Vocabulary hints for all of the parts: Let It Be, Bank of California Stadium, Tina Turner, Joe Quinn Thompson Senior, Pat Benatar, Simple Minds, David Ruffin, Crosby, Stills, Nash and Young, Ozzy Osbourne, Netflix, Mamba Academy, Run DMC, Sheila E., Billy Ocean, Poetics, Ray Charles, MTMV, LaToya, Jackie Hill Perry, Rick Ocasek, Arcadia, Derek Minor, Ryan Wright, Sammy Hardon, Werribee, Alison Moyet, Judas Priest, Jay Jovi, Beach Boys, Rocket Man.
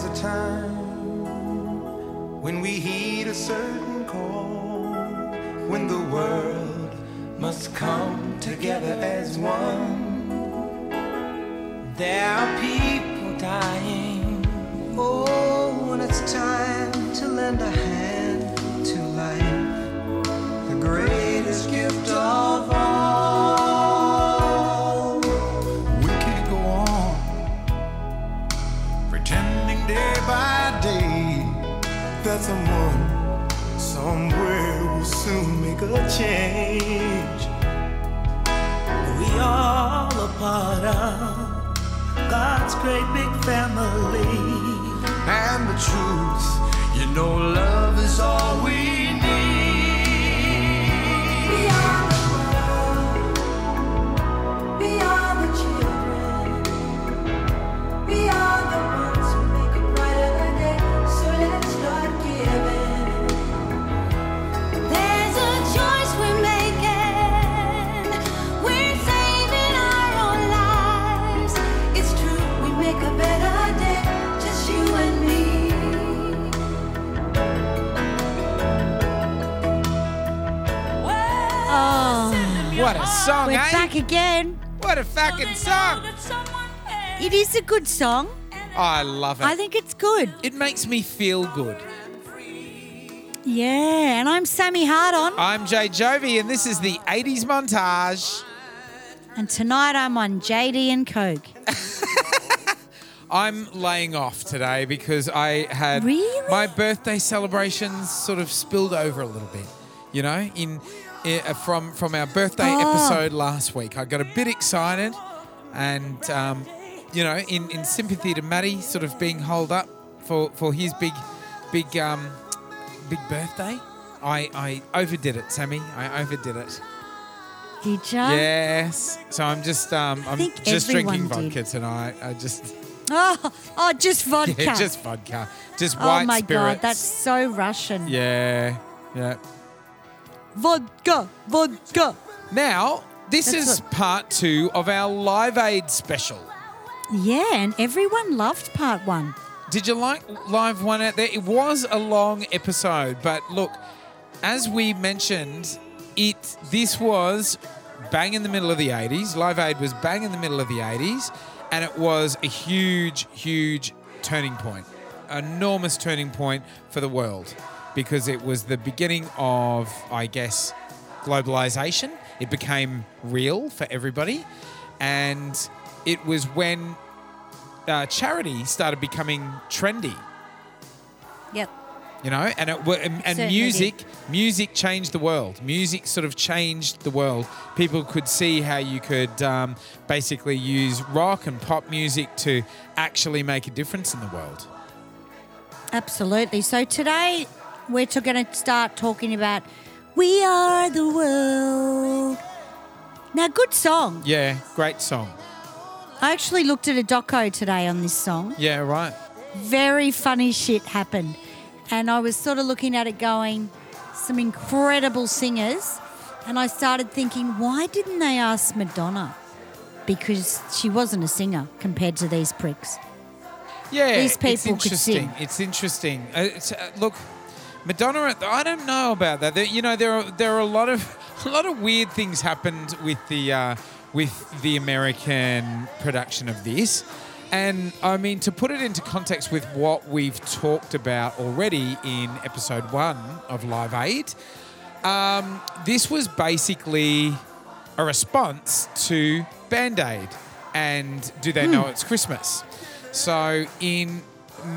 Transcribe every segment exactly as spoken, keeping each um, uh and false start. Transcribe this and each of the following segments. comes a time when we heed a certain call, when the world must come together as one. There are people dying, oh, and it's time to lend a hand to life, the greatest gift of all. That someone, somewhere will soon make a change. We all are part of God's great big family. And the truth, you know, love is all we need. We are the world. We are the children. We are the ones who make a brighter day. So let's start. What a song, We're eh? back again. What a fucking song. It is a good song. Oh, I love it. I think it's good. It makes me feel good. Yeah, and I'm Sammy Hardon. I'm Jay Jovi, and this is the eighties montage. And tonight I'm on J D and Coke. I'm laying off today because I had really? my birthday celebrations sort of spilled over a little bit, you know, in... It, from from our birthday oh. episode last week. I got a bit excited and, um, you know, in, in sympathy to Matty sort of being holed up for, for his big big, um, big birthday, I, I overdid it, Sammy. I overdid it. Did you? Yes. So I'm just um, I'm just drinking vodka did. tonight. I just... Oh, oh, just vodka. Yeah, just vodka. Just white spirits. Oh, my spirits. God, that's so Russian. Yeah, yeah. Vodka, vodka. Now, this That's is what... part two of our Live Aid special. Yeah, and everyone loved part one. Did you like Live One out there? It was a long episode, but look, as we mentioned, it this was bang in the middle of the eighties. Live Aid was bang in the middle of the eighties, and it was a huge, huge turning point, enormous turning point for the world. Because it was the beginning of, I guess, globalisation. It became real for everybody. And it was when uh, charity started becoming trendy. Yep. You know, and it, and, and music did. music changed the world. Music sort of changed the world. People could see how you could um, basically use rock and pop music to actually make a difference in the world. Absolutely. So today... We're going to start talking about We Are The World. Now, good song. Yeah, great song. I actually looked at a doco today on this song. Yeah, right. Very funny shit happened. And I was sort of looking at it going, some incredible singers. And I started thinking, why didn't they ask Madonna? Because she wasn't a singer compared to these pricks. Yeah, these people it's interesting. Could sing. It's interesting. Uh, it's, uh, look... Madonna, I don't know about that. There, you know, there are there are a lot of a lot of weird things happened with the uh, with the American production of this, and I mean to put it into context with what we've talked about already in episode one of Live Aid. Um, this was basically a response to Band-Aid and Do They mm. Know It's Christmas? So in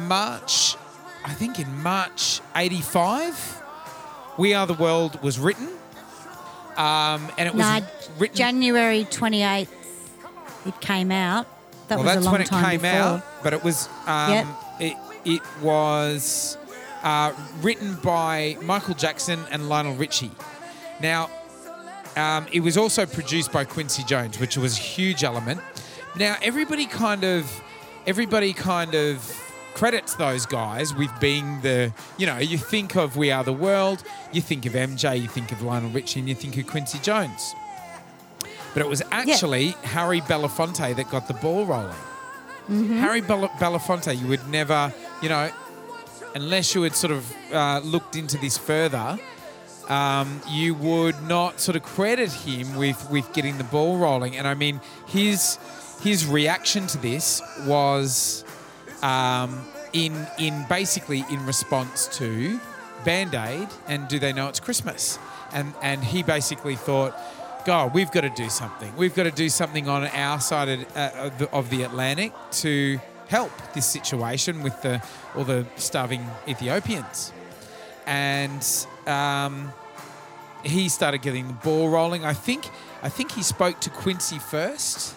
March. I think in March eighty-five, We Are The World was written. Um, and it was nah, written... January twenty-eighth, it came out. That well, was a long time before. Well, that's when it came before. out, but it was, um, yep. it, it was uh, written by Michael Jackson and Lionel Richie. Now, um, it was also produced by Quincy Jones, which was a huge element. Now, everybody kind of... Everybody kind of... credits those guys with being the, you know, you think of We Are The World, you think of M J, you think of Lionel Richie, and you think of Quincy Jones. But it was actually yeah. Harry Belafonte that got the ball rolling. Mm-hmm. Harry Bel- Belafonte, you would never, you know, unless you had sort of uh, looked into this further, um, you would not sort of credit him with, with getting the ball rolling. And I mean, his his reaction to this was um, in in basically in response to Band-Aid and Do They Know It's Christmas? And and he basically thought, God, we've got to do something. We've got to do something on our side of, uh, of, the, of the Atlantic to help this situation with the all the starving Ethiopians. And um, he started getting the ball rolling. I think I think he spoke to Quincy first,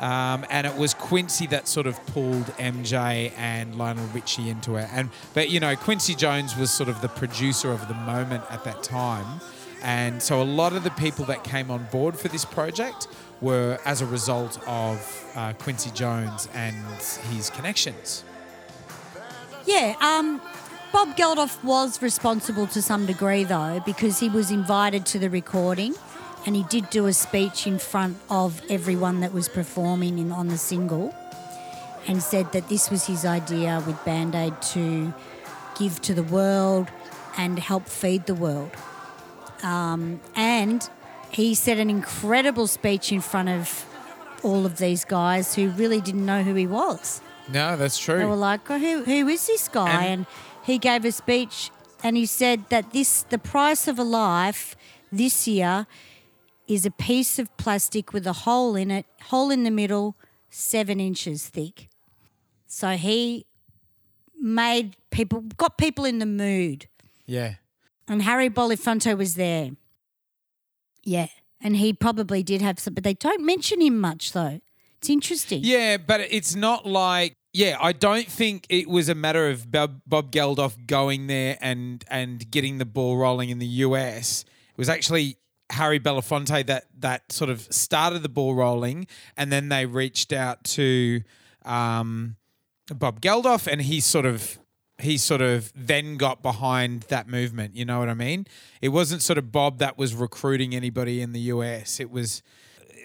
um, and it was Quincy that sort of pulled M J and Lionel Richie into it. And but you know, Quincy Jones was sort of the producer of the moment at that time. And so a lot of the people that came on board for this project were as a result of uh, Quincy Jones and his connections. Yeah, um, Bob Geldof was responsible to some degree though, because he was invited to the recording and he did do a speech in front of everyone that was performing in, on the single, and said that this was his idea with Band-Aid to give to the world and help feed the world. Um, and he said an incredible speech in front of all of these guys who really didn't know who he was. No, that's true. They were like, oh, who, who is this guy? And, and he gave a speech and he said that this, the price of a life this year is a piece of plastic with a hole in it, hole in the middle, seven inches thick. So he made people, got people in the mood. Yeah. And Harry Belafonte was there. Yeah. And he probably did have some, but they don't mention him much though. It's interesting. Yeah, but it's not like, yeah, I don't think it was a matter of Bob, Bob Geldof going there and, and getting the ball rolling in the U S. It was actually Harry Belafonte that, that sort of started the ball rolling, and then they reached out to um, Bob Geldof, and he sort of... he sort of then got behind that movement, you know what I mean? It wasn't sort of Bob that was recruiting anybody in the U S. It was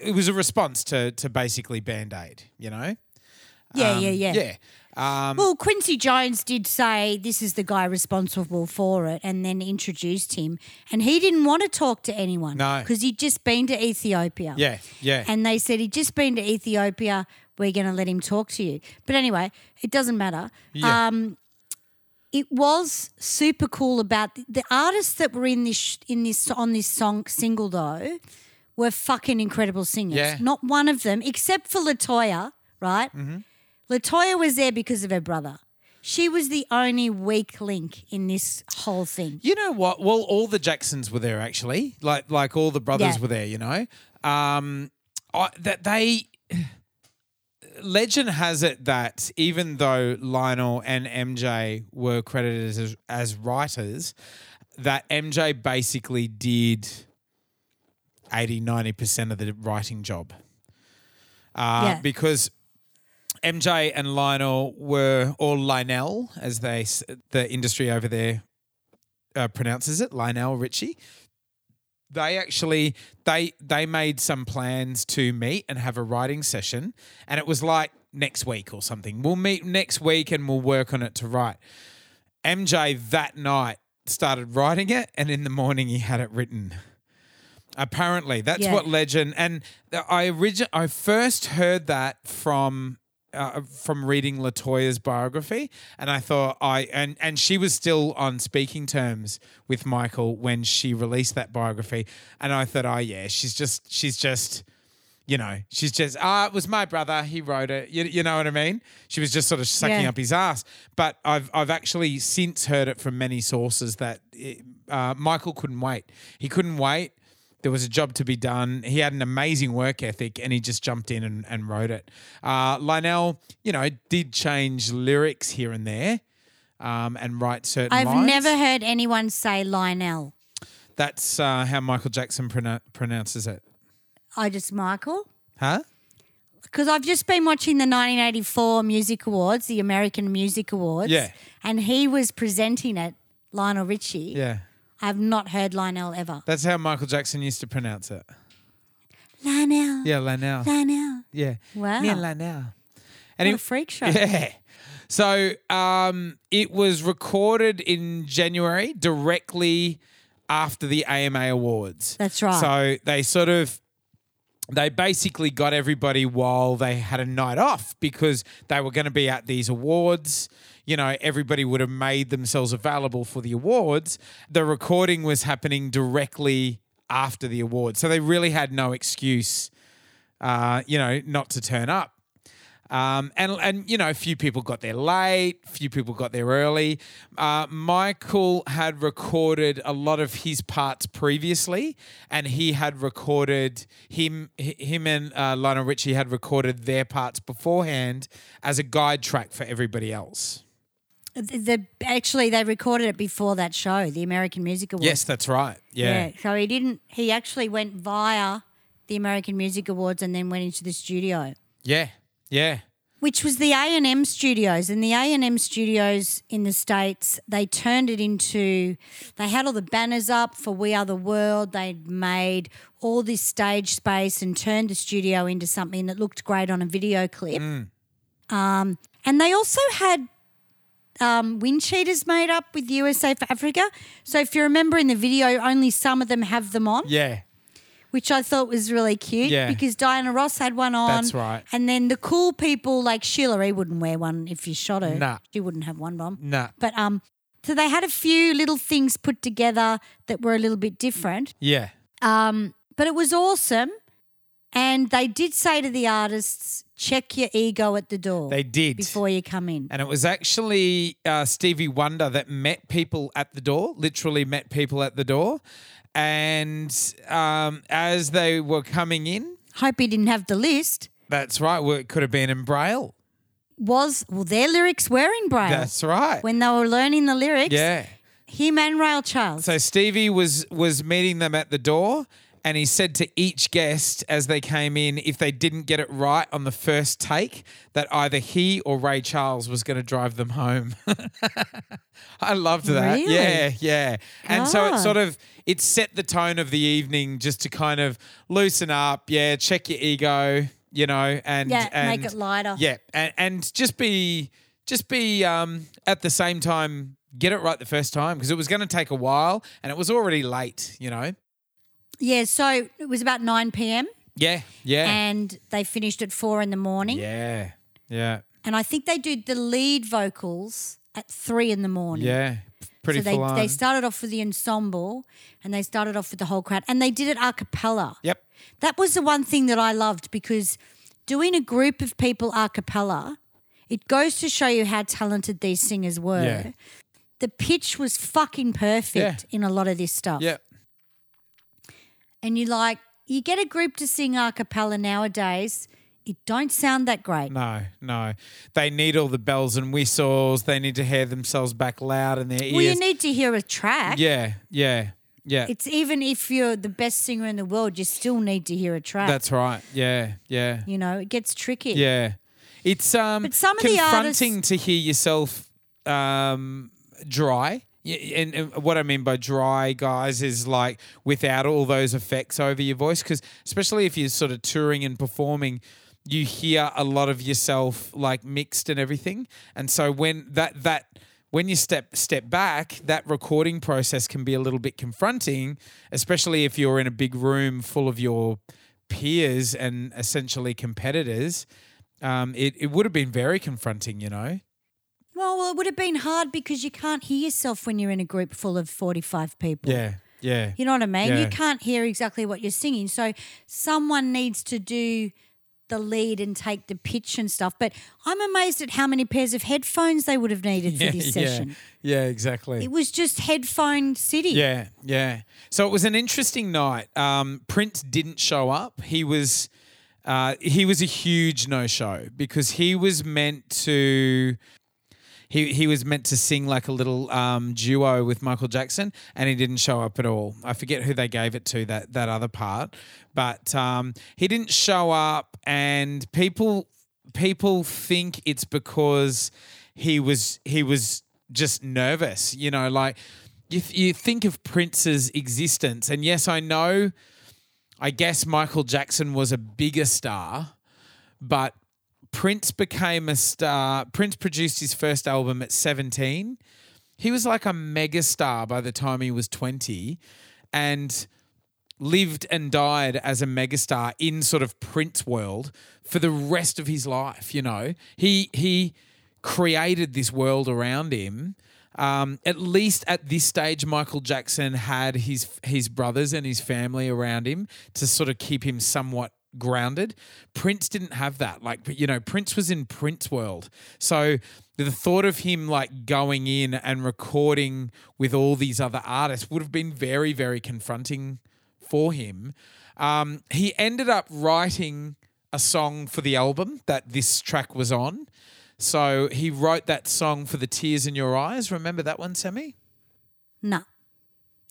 it was a response to to basically Band-Aid, you know? Yeah, um, yeah, yeah. Yeah. Um, well, Quincy Jones did say this is the guy responsible for it, and then introduced him, and he didn't want to talk to anyone. No. Because he'd just been to Ethiopia. Yeah, yeah. And they said he'd just been to Ethiopia, we're going to let him talk to you. But anyway, it doesn't matter. Yeah. Um, It was super cool about the, the artists that were in this in this on this song single though were fucking incredible singers. Yeah. Not one of them, except for LaToya, right? Mm-hmm. LaToya was there because of her brother. She was the only weak link in this whole thing. You know what? Well, all the Jacksons were there actually. Like like all the brothers yeah. were there. You know, um, I, that they. Legend has it that even though Lionel and M J were credited as, as writers, that M J basically did eighty, ninety percent of the writing job uh, yeah. because M J and Lionel were, or Lionel as they the industry over there uh, pronounces it, Lionel Richie. They actually they they made some plans to meet and have a writing session, and it was like next week or something. We'll meet next week and we'll work on it to write. M J that night started writing it, and in the morning he had it written. Apparently, that's yeah. what legend. And I origi- I first heard that from uh, from reading LaToya's biography, and I thought I and and she was still on speaking terms with Michael when she released that biography, and I thought, oh yeah, she's just she's just, you know, she's just ah, oh, it was my brother, he wrote it, you, you know what I mean? She was just sort of sucking yeah. up his ass. But I've I've actually since heard it from many sources that it, uh, Michael couldn't wait. He couldn't wait. There was a job to be done. He had an amazing work ethic, and he just jumped in and, and wrote it. Uh, Lionel, you know, did change lyrics here and there um, and write certain I've lines. I've never heard anyone say Lionel. That's uh, how Michael Jackson pronou- pronounces it. I just Michael? Huh? Because I've just been watching the nineteen eighty-four Music Awards, the American Music Awards, yeah. and he was presenting it, Lionel Richie. Yeah. I've not heard Lionel ever. That's how Michael Jackson used to pronounce it. Lionel. Yeah, Lionel. Lionel. Yeah. Wow. Me and Lionel. And what it, a freak show. Yeah. So um, it was recorded in January directly after the A M A Awards. That's right. So they sort of – they basically got everybody while they had a night off because they were going to be at these awards. You know, everybody would have made themselves available for the awards. The recording was happening directly after the awards. So they really had no excuse, uh, you know, not to turn up. Um, and, and you know, a few people got there late, a few people got there early. Uh, Michael had recorded a lot of his parts previously, and he had recorded him, him and uh, Lionel Richie had recorded their parts beforehand as a guide track for everybody else. The, actually, they recorded it before that show, the American Music Awards. Yes, that's right. Yeah. yeah. So he didn't. He actually went via the American Music Awards and then went into the studio. Yeah. Yeah. Which was the A and M Studios. And the A and M Studios in the States, they turned it into – they had all the banners up for We Are The World. They'd made all this stage space and turned the studio into something that looked great on a video clip. Mm. Um, and they also had um, wind cheaters made up with U S A for Africa. So if you remember in the video, only some of them have them on. Yeah. Which I thought was really cute yeah. because Diana Ross had one on. That's right. And then the cool people like Sheila E. wouldn't wear one if you shot her. Nah. She wouldn't have one bomb. Nah. But um, so they had a few little things put together that were a little bit different. Yeah. Um, but it was awesome. And they did say to the artists, check your ego at the door. They did. Before you come in. And it was actually uh, Stevie Wonder that met people at the door, literally met people at the door. And um, as they were coming in. Hope he didn't have the list. That's right. Well, it could have been in Braille. Was – well, their lyrics were in Braille. That's right. When they were learning the lyrics. Yeah. Him and Ray Charles. So Stevie was was meeting them at the door and he said to each guest as they came in if they didn't get it right on the first take that either he or Ray Charles was going to drive them home. I loved that. Really? Yeah, yeah. And God. So it sort of – it set the tone of the evening just to kind of loosen up, yeah, check your ego, you know, and yeah, and, make it lighter. Yeah, and, and just be just be um, at the same time get it right the first time because it was going to take a while and it was already late, you know. Yeah, so it was about nine p.m. Yeah, yeah. And they finished at four in the morning. Yeah, yeah. And I think they did the lead vocals at three in the morning. Yeah. Pretty so they, they started off with the ensemble and they started off with the whole crowd and they did it a cappella. Yep. That was the one thing that I loved because doing a group of people a cappella, it goes to show you how talented these singers were. Yeah. The pitch was fucking perfect yeah. in a lot of this stuff. Yep. And you like you get a group to sing a cappella nowadays. It don't sound that great. No, no. They need all the bells and whistles. They need to hear themselves back loud in their ears. Well, you need to hear a track. Yeah, yeah, yeah. It's even if you're the best singer in the world, you still need to hear a track. That's right, yeah, yeah. You know, it gets tricky. Yeah. It's um, but some of confronting the artists- to hear yourself um, dry. And, and what I mean by dry, guys, is like without all those effects over your voice because especially if you're sort of touring and performing – you hear a lot of yourself like mixed and everything. And so when that that when you step step back, that recording process can be a little bit confronting, especially if you're in a big room full of your peers and essentially competitors. Um, it, it would have been very confronting, you know. Well, well, it would have been hard because you can't hear yourself when you're in a group full of forty-five people. Yeah, yeah. You know what I mean? Yeah. You can't hear exactly what you're singing. So someone needs to do – the lead and take the pitch and stuff. But I'm amazed at how many pairs of headphones they would have needed yeah, for this session. Yeah, yeah, exactly. It was just headphone city. Yeah, yeah. So it was an interesting night. Um, Prince didn't show up. He was uh, he was a huge no-show because he was meant to he he was meant to sing like a little um, duo with Michael Jackson and he didn't show up at all. I forget who they gave it to, that, that other part. But um, he didn't show up and people people think it's because he was he was just nervous. You know, like you, th- you think of Prince's existence and yes, I know, I guess Michael Jackson was a bigger star, but Prince became a star. Prince produced his first album at seventeen. He was like a mega star by the time he was twenty and lived and died as a megastar in sort of Prince world for the rest of his life, you know. He he created this world around him. Um, at least at this stage, Michael Jackson had his his brothers and his family around him to sort of keep him somewhat grounded. Prince didn't have that. Like, you know, Prince was in Prince world. So the thought of him like going in and recording with all these other artists would have been very, very confronting for him. Um, he ended up writing a song for the album that this track was on. So he wrote that song for The Tears in Your Eyes. Remember that one, Sammy? No.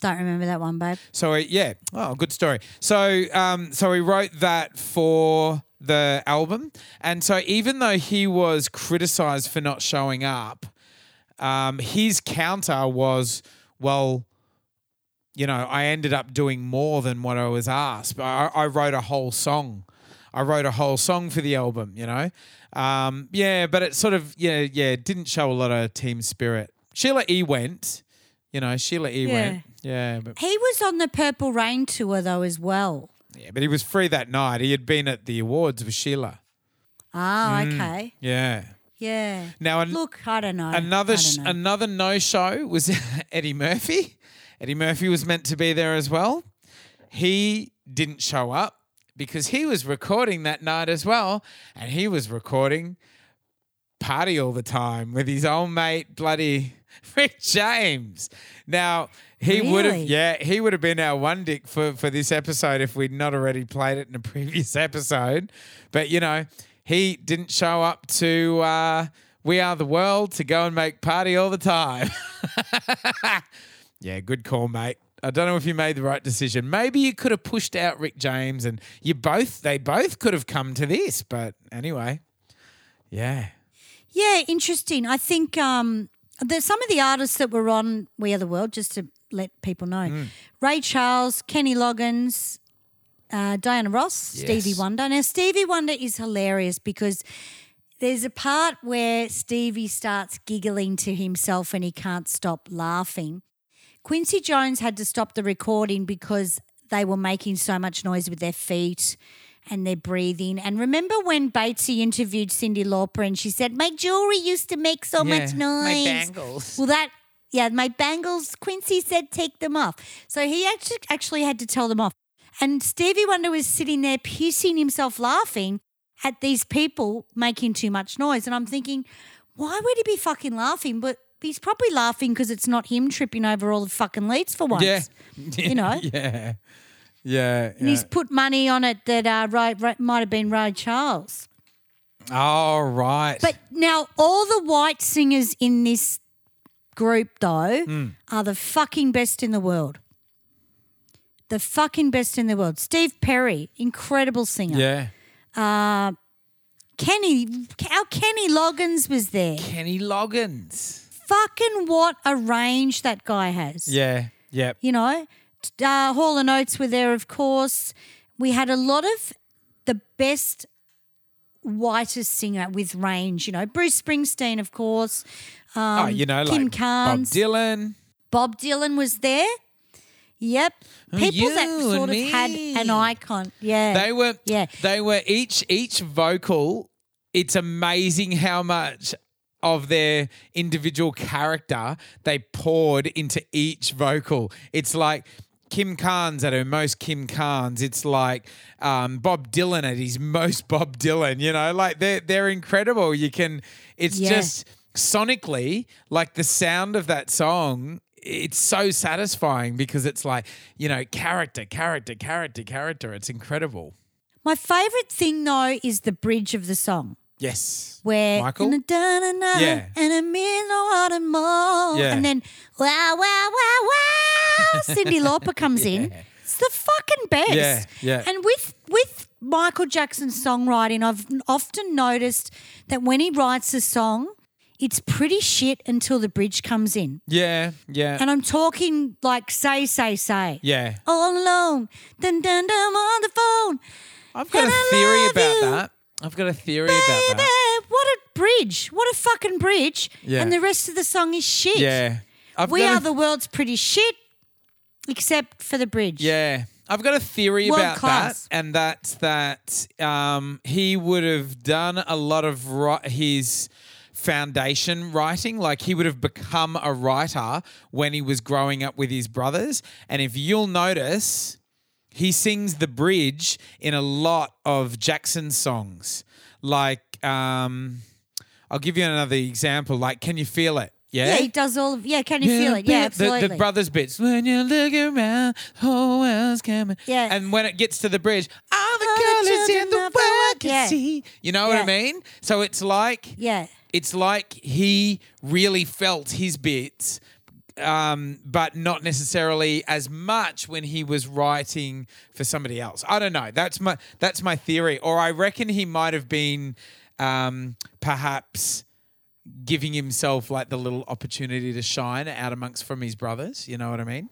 Don't remember that one, babe. So, uh, yeah. Oh, good story. So, um, so he wrote that for the album. And so even though he was criticised for not showing up, um, his counter was, well, you know, I ended up doing more than what I was asked. I, I wrote a whole song. I wrote a whole song for the album, you know. Um, yeah, but it sort of, yeah, yeah, it didn't show a lot of team spirit. Sheila E. went, you know, Sheila E. Yeah. went. Yeah. But he was on the Purple Rain tour though as well. Yeah, but he was free that night. He had been at the awards with Sheila. Oh, mm, okay. Yeah. Yeah. Now, an- Look, I don't know. Another I don't know. another no-show was Eddie Murphy. Eddie Murphy was meant to be there as well. He didn't show up because he was recording that night as well, and he was recording Party All the Time with his old mate bloody Rick James. Now, he really? would have yeah, he would have been our one dick for, for this episode if we'd not already played it in a previous episode. But, you know, he didn't show up to uh, We Are The World to go and make Party All the Time. Yeah, good call, mate. I don't know if you made the right decision. Maybe you could have pushed out Rick James and you both, they both could have come to this. But anyway, yeah. Yeah, interesting. I think um, the, some of the artists that were on We Are The World, just to let people know, mm. Ray Charles, Kenny Loggins, uh, Diana Ross, yes. Stevie Wonder. Now, Stevie Wonder is hilarious because there's a part where Stevie starts giggling to himself and he can't stop laughing. Quincy Jones had to stop the recording because they were making so much noise with their feet and their breathing. And remember when Batesy interviewed Cyndi Lauper and she said, my jewellery used to make so yeah, much noise. My bangles. Well, that, yeah, my bangles, Quincy said take them off. So he actually, actually had to tell them off. And Stevie Wonder was sitting there piercing himself laughing at these people making too much noise. And I'm thinking, why would he be fucking laughing? But he's probably laughing because it's not him tripping over all the fucking leads for once. Yeah. You know? Yeah. Yeah. And yeah. he's put money on it that uh, Ray, Ray, might have been Ray Charles. Oh, right. But now all the white singers in this group, though, mm. are the fucking best in the world. The fucking best in the world. Steve Perry, incredible singer. Yeah. Uh, Kenny, our Kenny Loggins was there. Kenny Loggins. Fucking what a range that guy has. Yeah, yeah. You know, uh, Hall and Oates were there, of course. We had a lot of the best whitest singer with range, you know. Bruce Springsteen, of course. Um, oh, you know, Kim like Carnes, Bob Dylan. Bob Dylan was there. Yep. People you that sort of had an icon. Yeah. They were yeah. They were each each vocal. It's amazing how much of their individual character they poured into each vocal. It's like Kim Carnes at her most Kim Carnes. It's like um, Bob Dylan at his most Bob Dylan, you know. Like they're, they're incredible. You can – it's yeah. just sonically like the sound of that song, it's so satisfying because it's like, you know, character, character, character, character. It's incredible. My favourite thing though is the bridge of the song. Yes. Where Michael? And yeah. And then wow, wow, wow, wow, Cyndi Lauper comes yeah. in. It's the fucking best. Yeah, yeah. And with with Michael Jackson's songwriting, I've often noticed that when he writes a song, it's pretty shit until the bridge comes in. Yeah, yeah. And I'm talking like say, say, say. Yeah. All alone. Dun, dun, dun, on the phone. I've got and a theory about you. that. I've got a theory Baby, about that. What a bridge. What a fucking bridge. Yeah. And the rest of the song is shit. Yeah. I've we Are th- the World's pretty shit, except for the bridge. Yeah. I've got a theory World about class. that, and that's that um, he would have done a lot of ro- his foundation writing. Like he would have become a writer when he was growing up with his brothers. And if you'll notice, he sings the bridge in a lot of Jackson songs. Like um, I'll give you another example, like Can You Feel It? Yeah? yeah, he does all of, yeah, Can You yeah, Feel It? Yeah, absolutely. The, the brothers bits. When you look around, whole world's coming. Yeah. And when it gets to the bridge, all the colours in the world can yeah. see. You know yeah. what I mean? So it's like yeah. it's like he really felt his bits, um, but not necessarily as much when he was writing for somebody else. I don't know. That's my that's my theory. Or I reckon he might have been um, perhaps – giving himself like the little opportunity to shine out amongst from his brothers, you know what I mean?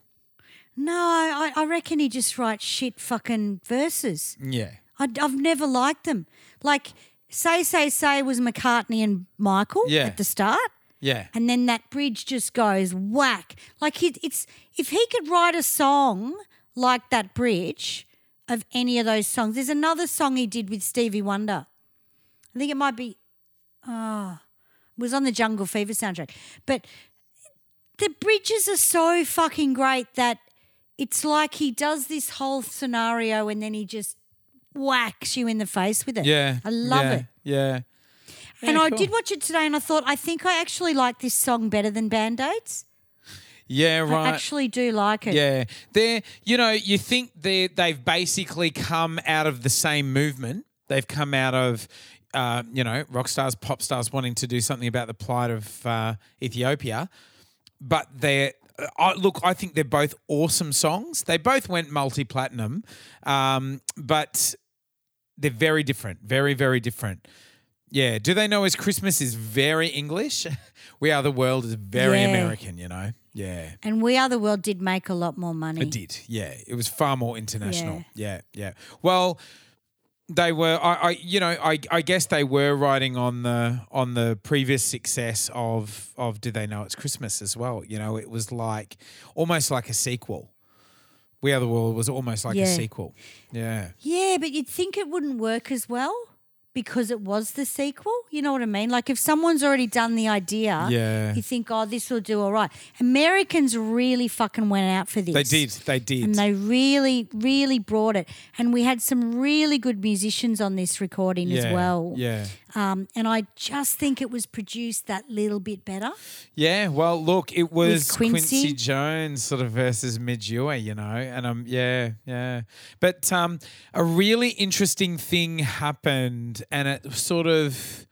No, I, I reckon he just writes shit fucking verses. Yeah. I, I've never liked them. Like Say, Say, Say was McCartney and Michael yeah. at the start. Yeah. And then that bridge just goes whack. Like he, it's if he could write a song like that bridge of any of those songs. There's another song he did with Stevie Wonder. I think it might be – oh. was on the Jungle Fever soundtrack. But the bridges are so fucking great that it's like he does this whole scenario and then he just whacks you in the face with it. Yeah. I love yeah, it. Yeah. yeah and cool. I did watch it today and I thought, I think I actually like this song better than Band-Aids. Yeah, right. I actually do like it. Yeah. They're, you know, you think they they've basically come out of the same movement. They've come out of Uh, you know, rock stars, pop stars wanting to do something about the plight of uh, Ethiopia. But they're uh, – look, I think they're both awesome songs. They both went multi-platinum, um, but they're very different, very, very different. Yeah. Do They Know It's Christmas is very English. We Are The World is very yeah. American, you know. Yeah. And We Are The World did make a lot more money. It did, yeah. It was far more international. Yeah, yeah. yeah. Well – They were, I, I, you know, I, I guess they were riding on the on the previous success of of Do They Know It's Christmas as well. You know, it was like almost like a sequel. We Are The World was almost like yeah. a sequel. Yeah, yeah, but you'd think it wouldn't work as well because it was the sequel. You know what I mean? Like if someone's already done the idea, yeah. you think, oh, this will do all right. Americans really fucking went out for this. They did. They did. And they really, really brought it. And we had some really good musicians on this recording yeah. as well. Yeah. Um, and I just think it was produced that little bit better. Yeah. Well, look, it was Quincy. Quincy Jones sort of versus Midua, you know, and um, yeah, yeah. But um, a really interesting thing happened, and it sort of,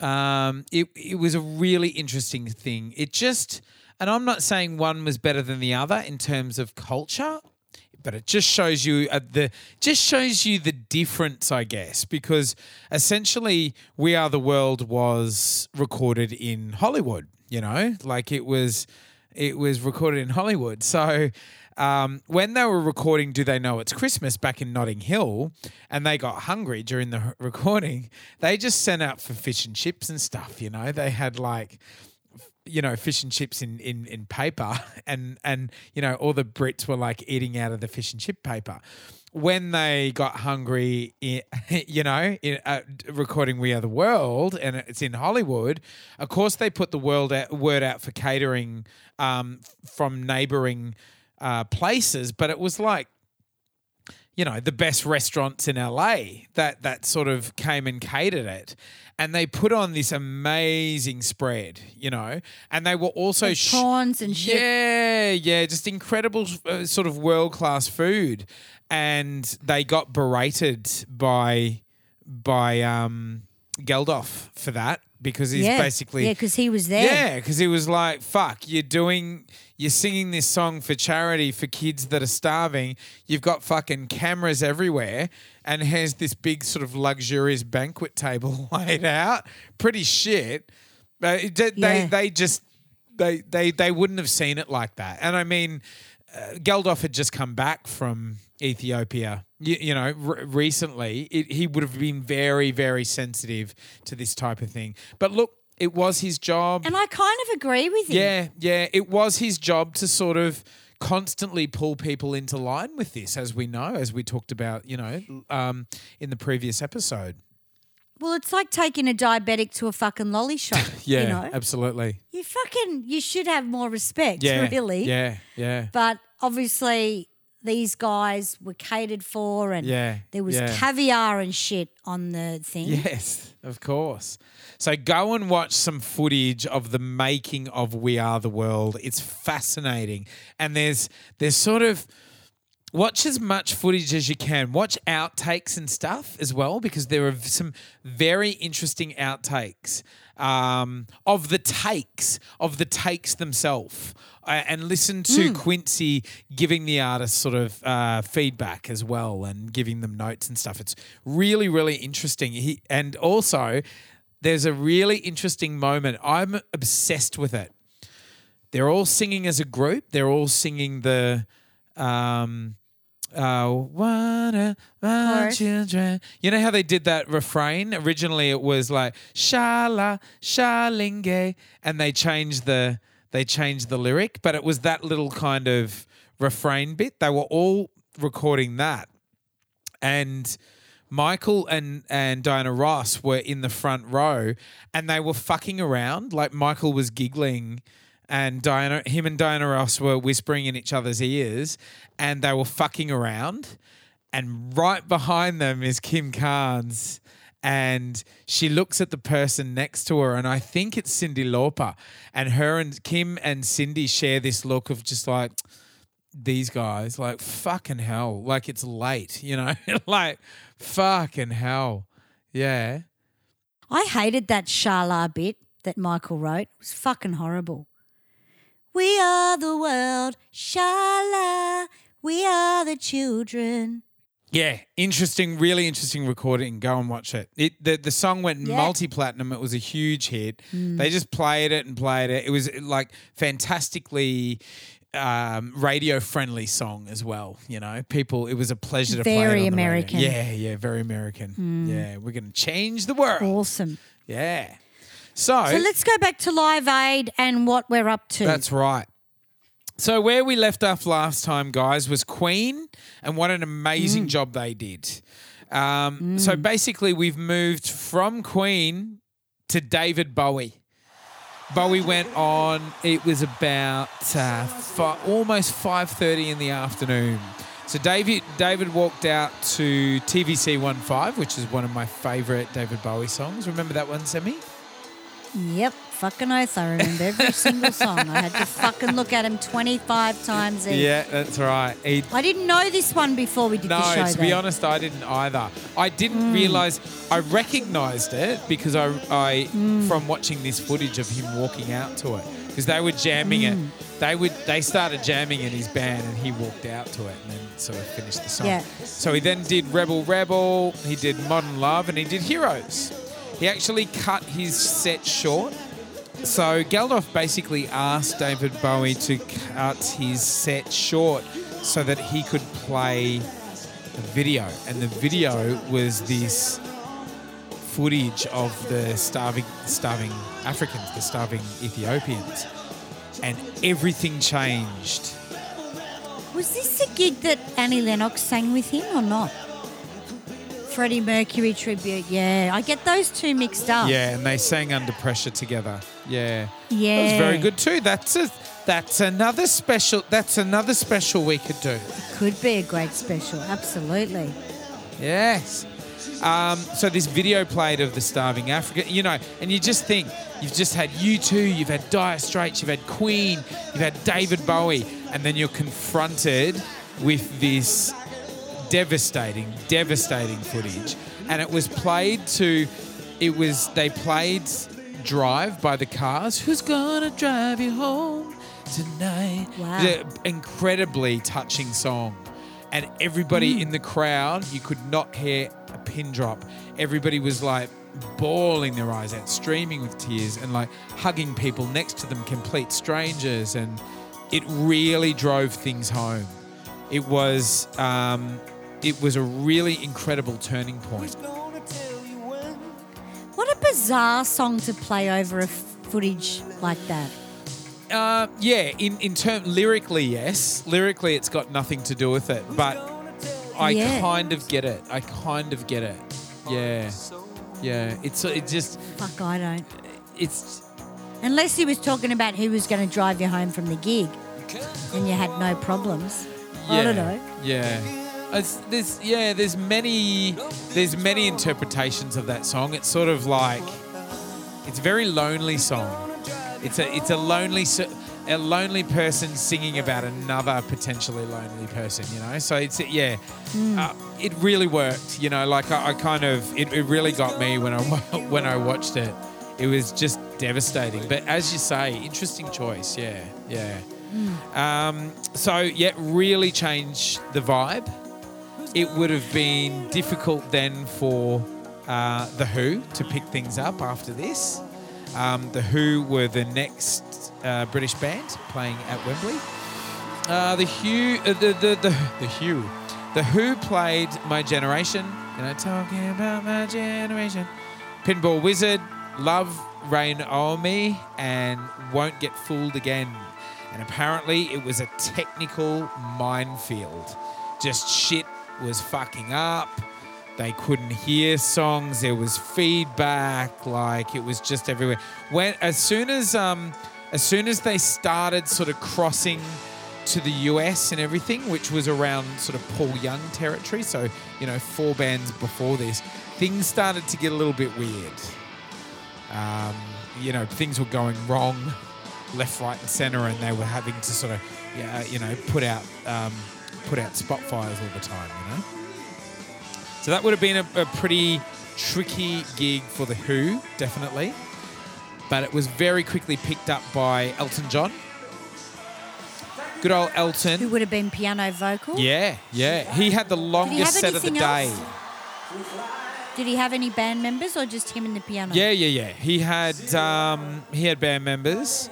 um, it it was a really interesting thing. It just, and I'm not saying one was better than the other in terms of culture. But it just shows you uh, the just shows you the difference, I guess, because essentially We Are The World was recorded in Hollywood, you know, like it was it was recorded in Hollywood. So um, when they were recording Do They Know It's Christmas back in Notting Hill and they got hungry during the recording, they just sent out for fish and chips and stuff, you know. They had like – you know, fish and chips in, in, in paper and, and, you know, all the Brits were like eating out of the fish and chip paper. When they got hungry, you know, in, uh, recording We Are The World and it's in Hollywood, of course they put the world out, word out for catering um, from neighbouring uh, places, but it was like, you know, the best restaurants in L A that that sort of came and catered it. And they put on this amazing spread, you know, and they were also like prawns sh- and shit. Yeah, yeah, just incredible uh, sort of world-class food. And they got berated by by um, Geldof for that because he's yeah. basically – Yeah, because he was there. Yeah, because he was like, fuck, you're doing – you're singing this song for charity for kids that are starving. You've got fucking cameras everywhere and here's this big sort of luxurious banquet table laid out. Pretty shit. They, they, yeah. they just they, – they, they wouldn't have seen it like that. And, I mean, uh, Geldof had just come back from Ethiopia, you, you know, re- recently, it, he would have been very, very sensitive to this type of thing. But look, it was his job. And I kind of agree with you. Yeah, yeah. It was his job to sort of constantly pull people into line with this, as we know, as we talked about, you know, um, in the previous episode. Well, it's like taking a diabetic to a fucking lolly shop. Yeah, you know? Absolutely. You fucking, you should have more respect, yeah, really. Yeah, yeah. But obviously these guys were catered for and yeah, there was yeah. caviar and shit on the thing. Yes, of course. So go and watch some footage of the making of We Are The World. It's fascinating. And there's there's sort of... Watch as much footage as you can. Watch outtakes and stuff as well, because there are some very interesting outtakes um, of the takes, of the takes themselves, uh, and listen to mm. Quincy giving the artists sort of uh, feedback as well and giving them notes and stuff. It's really, really interesting. He, and also there's a really interesting moment. I'm obsessed with it. They're all singing as a group. They're all singing the um, – Uh, wanna, my children. You know how they did that refrain? Originally it was like Shala, Shalinge, and they changed the they changed the lyric, but it was that little kind of refrain bit. They were all recording that. And Michael and, and Diana Ross were in the front row and they were fucking around. Like Michael was giggling and Diana, him and Diana Ross were whispering in each other's ears and they were fucking around. And right behind them is Kim Carnes and she looks at the person next to her and I think it's Cyndi Lauper. And her and Kim and Cyndi share this look of just like, these guys, like fucking hell, like it's late, you know, like fucking hell. Yeah. I hated that Shala bit that Michael wrote. It was fucking horrible. We are the world, Shala, we are the children. Yeah, interesting, really interesting recording. Go and watch it. It the, the song went yeah. multi-platinum. It was a huge hit. Mm. They just played it and played it. It was like fantastically um, radio-friendly song as well, you know. People, it was a pleasure to very play it. Very American. Radio. Yeah, yeah, very American. Mm. Yeah, we're going to change the world. Awesome. Yeah. So, so let's go back to Live Aid and what we're up to. That's right. So where we left off last time, guys, was Queen and what an amazing mm. job they did. Um, mm. So basically we've moved from Queen to David Bowie. Bowie went on, it was about uh, fi- almost five thirty in the afternoon. So David David walked out to T V C fifteen, which is one of my favourite David Bowie songs. Remember that one, Sammy? Yep, fucking oath. I remember every single song. I had to fucking look at him twenty-five times each. Yeah, that's right. He'd... I didn't know this one before we did no, the show. No, to be though. honest, I didn't either. I didn't mm. realise – I recognised it because I, I mm. from watching this footage of him walking out to it because they were jamming mm. it. They would they started jamming in his band and he walked out to it and then sort of finished the song. Yeah. So he then did Rebel Rebel, he did Modern Love and he did Heroes. He actually cut his set short. So Geldof basically asked David Bowie to cut his set short so that he could play the video. And the video was this footage of the starving, starving Africans, the starving Ethiopians. And everything changed. Was this a gig that Annie Lennox sang with him or not? Freddie Mercury tribute, yeah. I get those two mixed up. Yeah, and they sang Under Pressure together. Yeah. Yeah. That was very good too. That's a, that's another special that's another special we could do. It could be a great special, absolutely. Yes. Um, so this video played of the starving Africa, you know, and you just think you've just had U two, you've had Dire Straits, you've had Queen, you've had David Bowie, and then you're confronted with this devastating, devastating footage. And it was played to, it was, they played Drive by the Cars. Who's gonna drive you home tonight? Wow. The incredibly touching song. And everybody mm. in the crowd, you could not hear a pin drop. Everybody was like bawling their eyes out, streaming with tears and like hugging people next to them, complete strangers. And it really drove things home. It was um, it was a really incredible turning point. What a bizarre song to play over a f- footage like that. Uh, yeah, in in term lyrically, yes, lyrically, it's got nothing to do with it, but I yeah. kind of get it. I kind of get it. Yeah, yeah. It's it just. Fuck, I don't. It's. Unless he was talking about who was going to drive you home from the gig, and you had no problems. Yeah, I don't know. Yeah, it's, there's yeah, there's many there's many interpretations of that song. It's sort of like it's a very lonely song. It's a it's a lonely a lonely person singing about another potentially lonely person, you know. So it's yeah, mm. uh, it really worked, you know. Like I, I kind of it, it really got me when I when I watched it. It was just devastating. But as you say, interesting choice. Yeah, yeah. Mm. Um, so yeah, really changed the vibe. It would have been difficult then for uh, The Who to pick things up after this. Um, the Who were the next uh, British band playing at Wembley. Uh, the Who, uh, the, the the the Who, the Who played My Generation. You know, talking about my generation. Pinball Wizard, Love Rain On Me, and Won't Get Fooled Again. And apparently, it was a technical minefield. Just shit was fucking up. They couldn't hear songs. There was feedback. Like it was just everywhere. When as soon as um, as soon as they started sort of crossing to the U S and everything, which was around sort of Paul Young territory. So you know, four bands before this, things started to get a little bit weird. Um, you know, things were going wrong, left, right, and center, and they were having to sort of, yeah, you know, put out um, put out spot fires all the time. You know. So that would have been a, a pretty tricky gig for The Who, definitely. But it was very quickly picked up by Elton John. Good old Elton. Who would have been piano vocal? Yeah, yeah. He had the longest set of the day. Else? Did he have any band members or just him and the piano? Yeah, yeah, yeah. He had um, he had band members.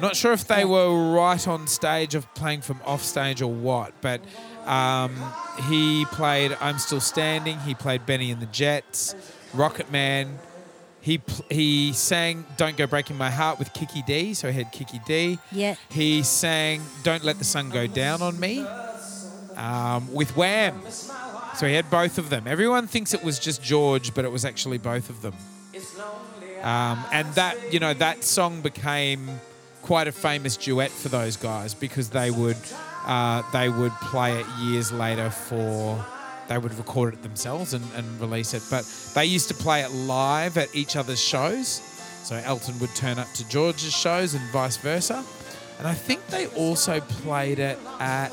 Not sure if they were right on stage or playing from off stage or what, but... Um, he played I'm Still Standing. He played Benny and the Jets, Rocket Man. He pl- he sang Don't Go Breaking My Heart with Kiki D. So he had Kiki D. Yeah. He sang Don't Let the Sun Go Down on Me um, with Wham. So he had both of them. Everyone thinks it was just George, but it was actually both of them. Um, and that, you know, that song became quite a famous duet for those guys because they would... Uh, they would play it years later for... They would record it themselves and, and release it. But they used to play it live at each other's shows. So Elton would turn up to George's shows and vice versa. And I think they also played it at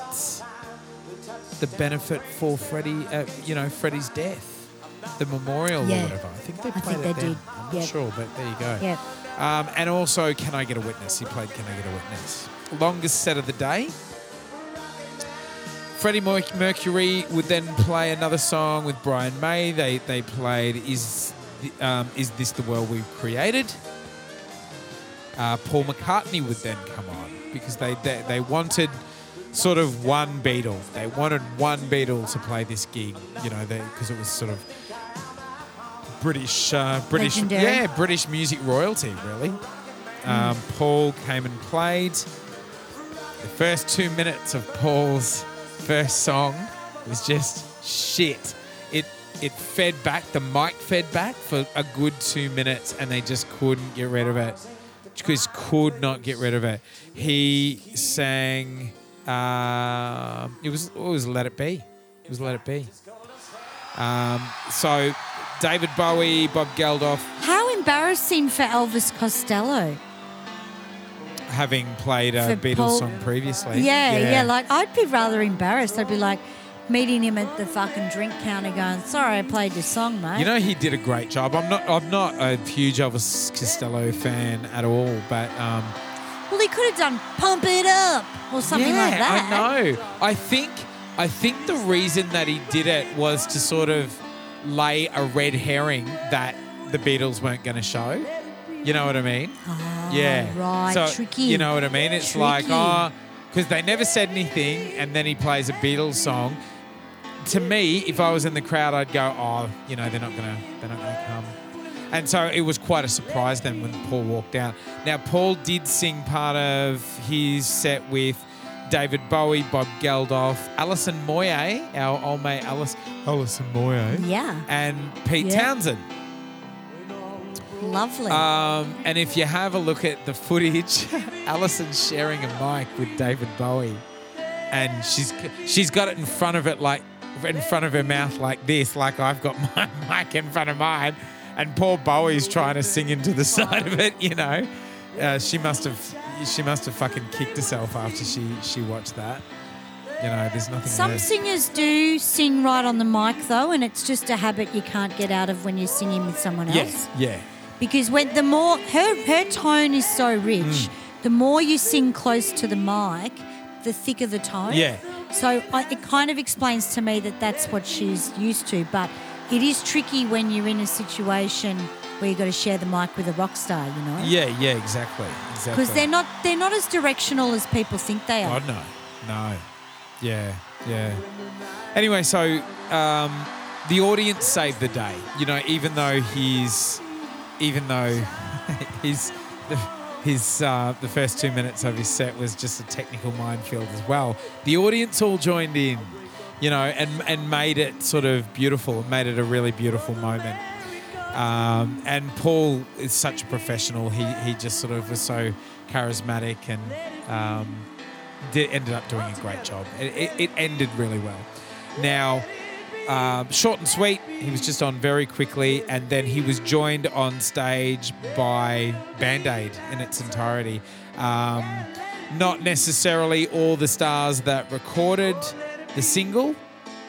the benefit for Freddie, uh, you know, Freddie's death. The memorial yeah. or whatever. I think they played I think it they then. Did. I'm not yep. sure, but there you go. Yep. Um, and also Can I Get a Witness? He played Can I Get a Witness. Longest set of the day. Freddie Mercury would then play another song with Brian May. They they played Is um, Is This the World We've Created? Uh, Paul McCartney would then come on because they, they they wanted sort of one Beatle. They wanted one Beatle to play this gig, you know, because it was sort of British uh, British legendary. Yeah British music royalty really. Mm. Um, Paul came and played the first two minutes of Paul's. First song was just shit. It it fed back, the mic fed back for a good two minutes and they just couldn't get rid of it. Just could not get rid of it. He sang, uh, it was it was Let It Be. It was Let It Be. Um, so David Bowie, Bob Geldof. How embarrassing for Elvis Costello. Having played a Beatles Paul. song previously. Yeah, yeah, yeah, like I'd be rather embarrassed. I'd be like meeting him at the fucking drink counter going, sorry, I played your song, mate. You know, he did a great job. I'm not I'm not a huge Elvis Costello fan at all, but... Um, well, he could have done Pump It Up or something yeah, like that. I know. I think, I think the reason that he did it was to sort of lay a red herring that the Beatles weren't going to show. You know what I mean? Oh, yeah. Right. So, tricky. You know what I mean? It's tricky. like, oh, because they never said anything, and then he plays a Beatles song. To me, if I was in the crowd, I'd go, oh, you know, they're not gonna, they're not gonna come. And so it was quite a surprise then when Paul walked out. Now, Paul did sing part of his set with David Bowie, Bob Geldof, Alison Moyet, our old mate Alice, Alison Moyet. Yeah. And Pete yeah. Townsend. Lovely. Um, and if you have a look at the footage, Alison's sharing a mic with David Bowie, and she's she's got it in front of it like in front of her mouth like this, like I've got my mic in front of mine, and poor Bowie's trying to sing into the side of it, you know. Uh, she must have she must have fucking kicked herself after she she watched that. You know, there's nothing. Some there. Singers do sing right on the mic though, and it's just a habit you can't get out of when you're singing with someone else. Yes. Yeah. yeah. Because when the more her her tone is so rich, mm. the more you sing close to the mic, the thicker the tone. Yeah. So I, it kind of explains to me that that's what she's used to. But it is tricky when you're in a situation where you've got to share the mic with a rock star, you know. Yeah, yeah, exactly, exactly. Because they're not they're not as directional as people think they are. God no, no. Yeah, yeah. Anyway, so um, the audience saved the day. You know, even though he's. Even though his his uh, the first two minutes of his set was just a technical minefield as well, the audience all joined in, you know, and and made it sort of beautiful, made it a really beautiful moment. Um, and Paul is such a professional. He he just sort of was so charismatic and um, did, ended up doing a great job. It, it, it ended really well. Now. Um, short and sweet, he was just on very quickly, and then he was joined on stage by Band-Aid in its entirety. Um, not necessarily all the stars that recorded the single,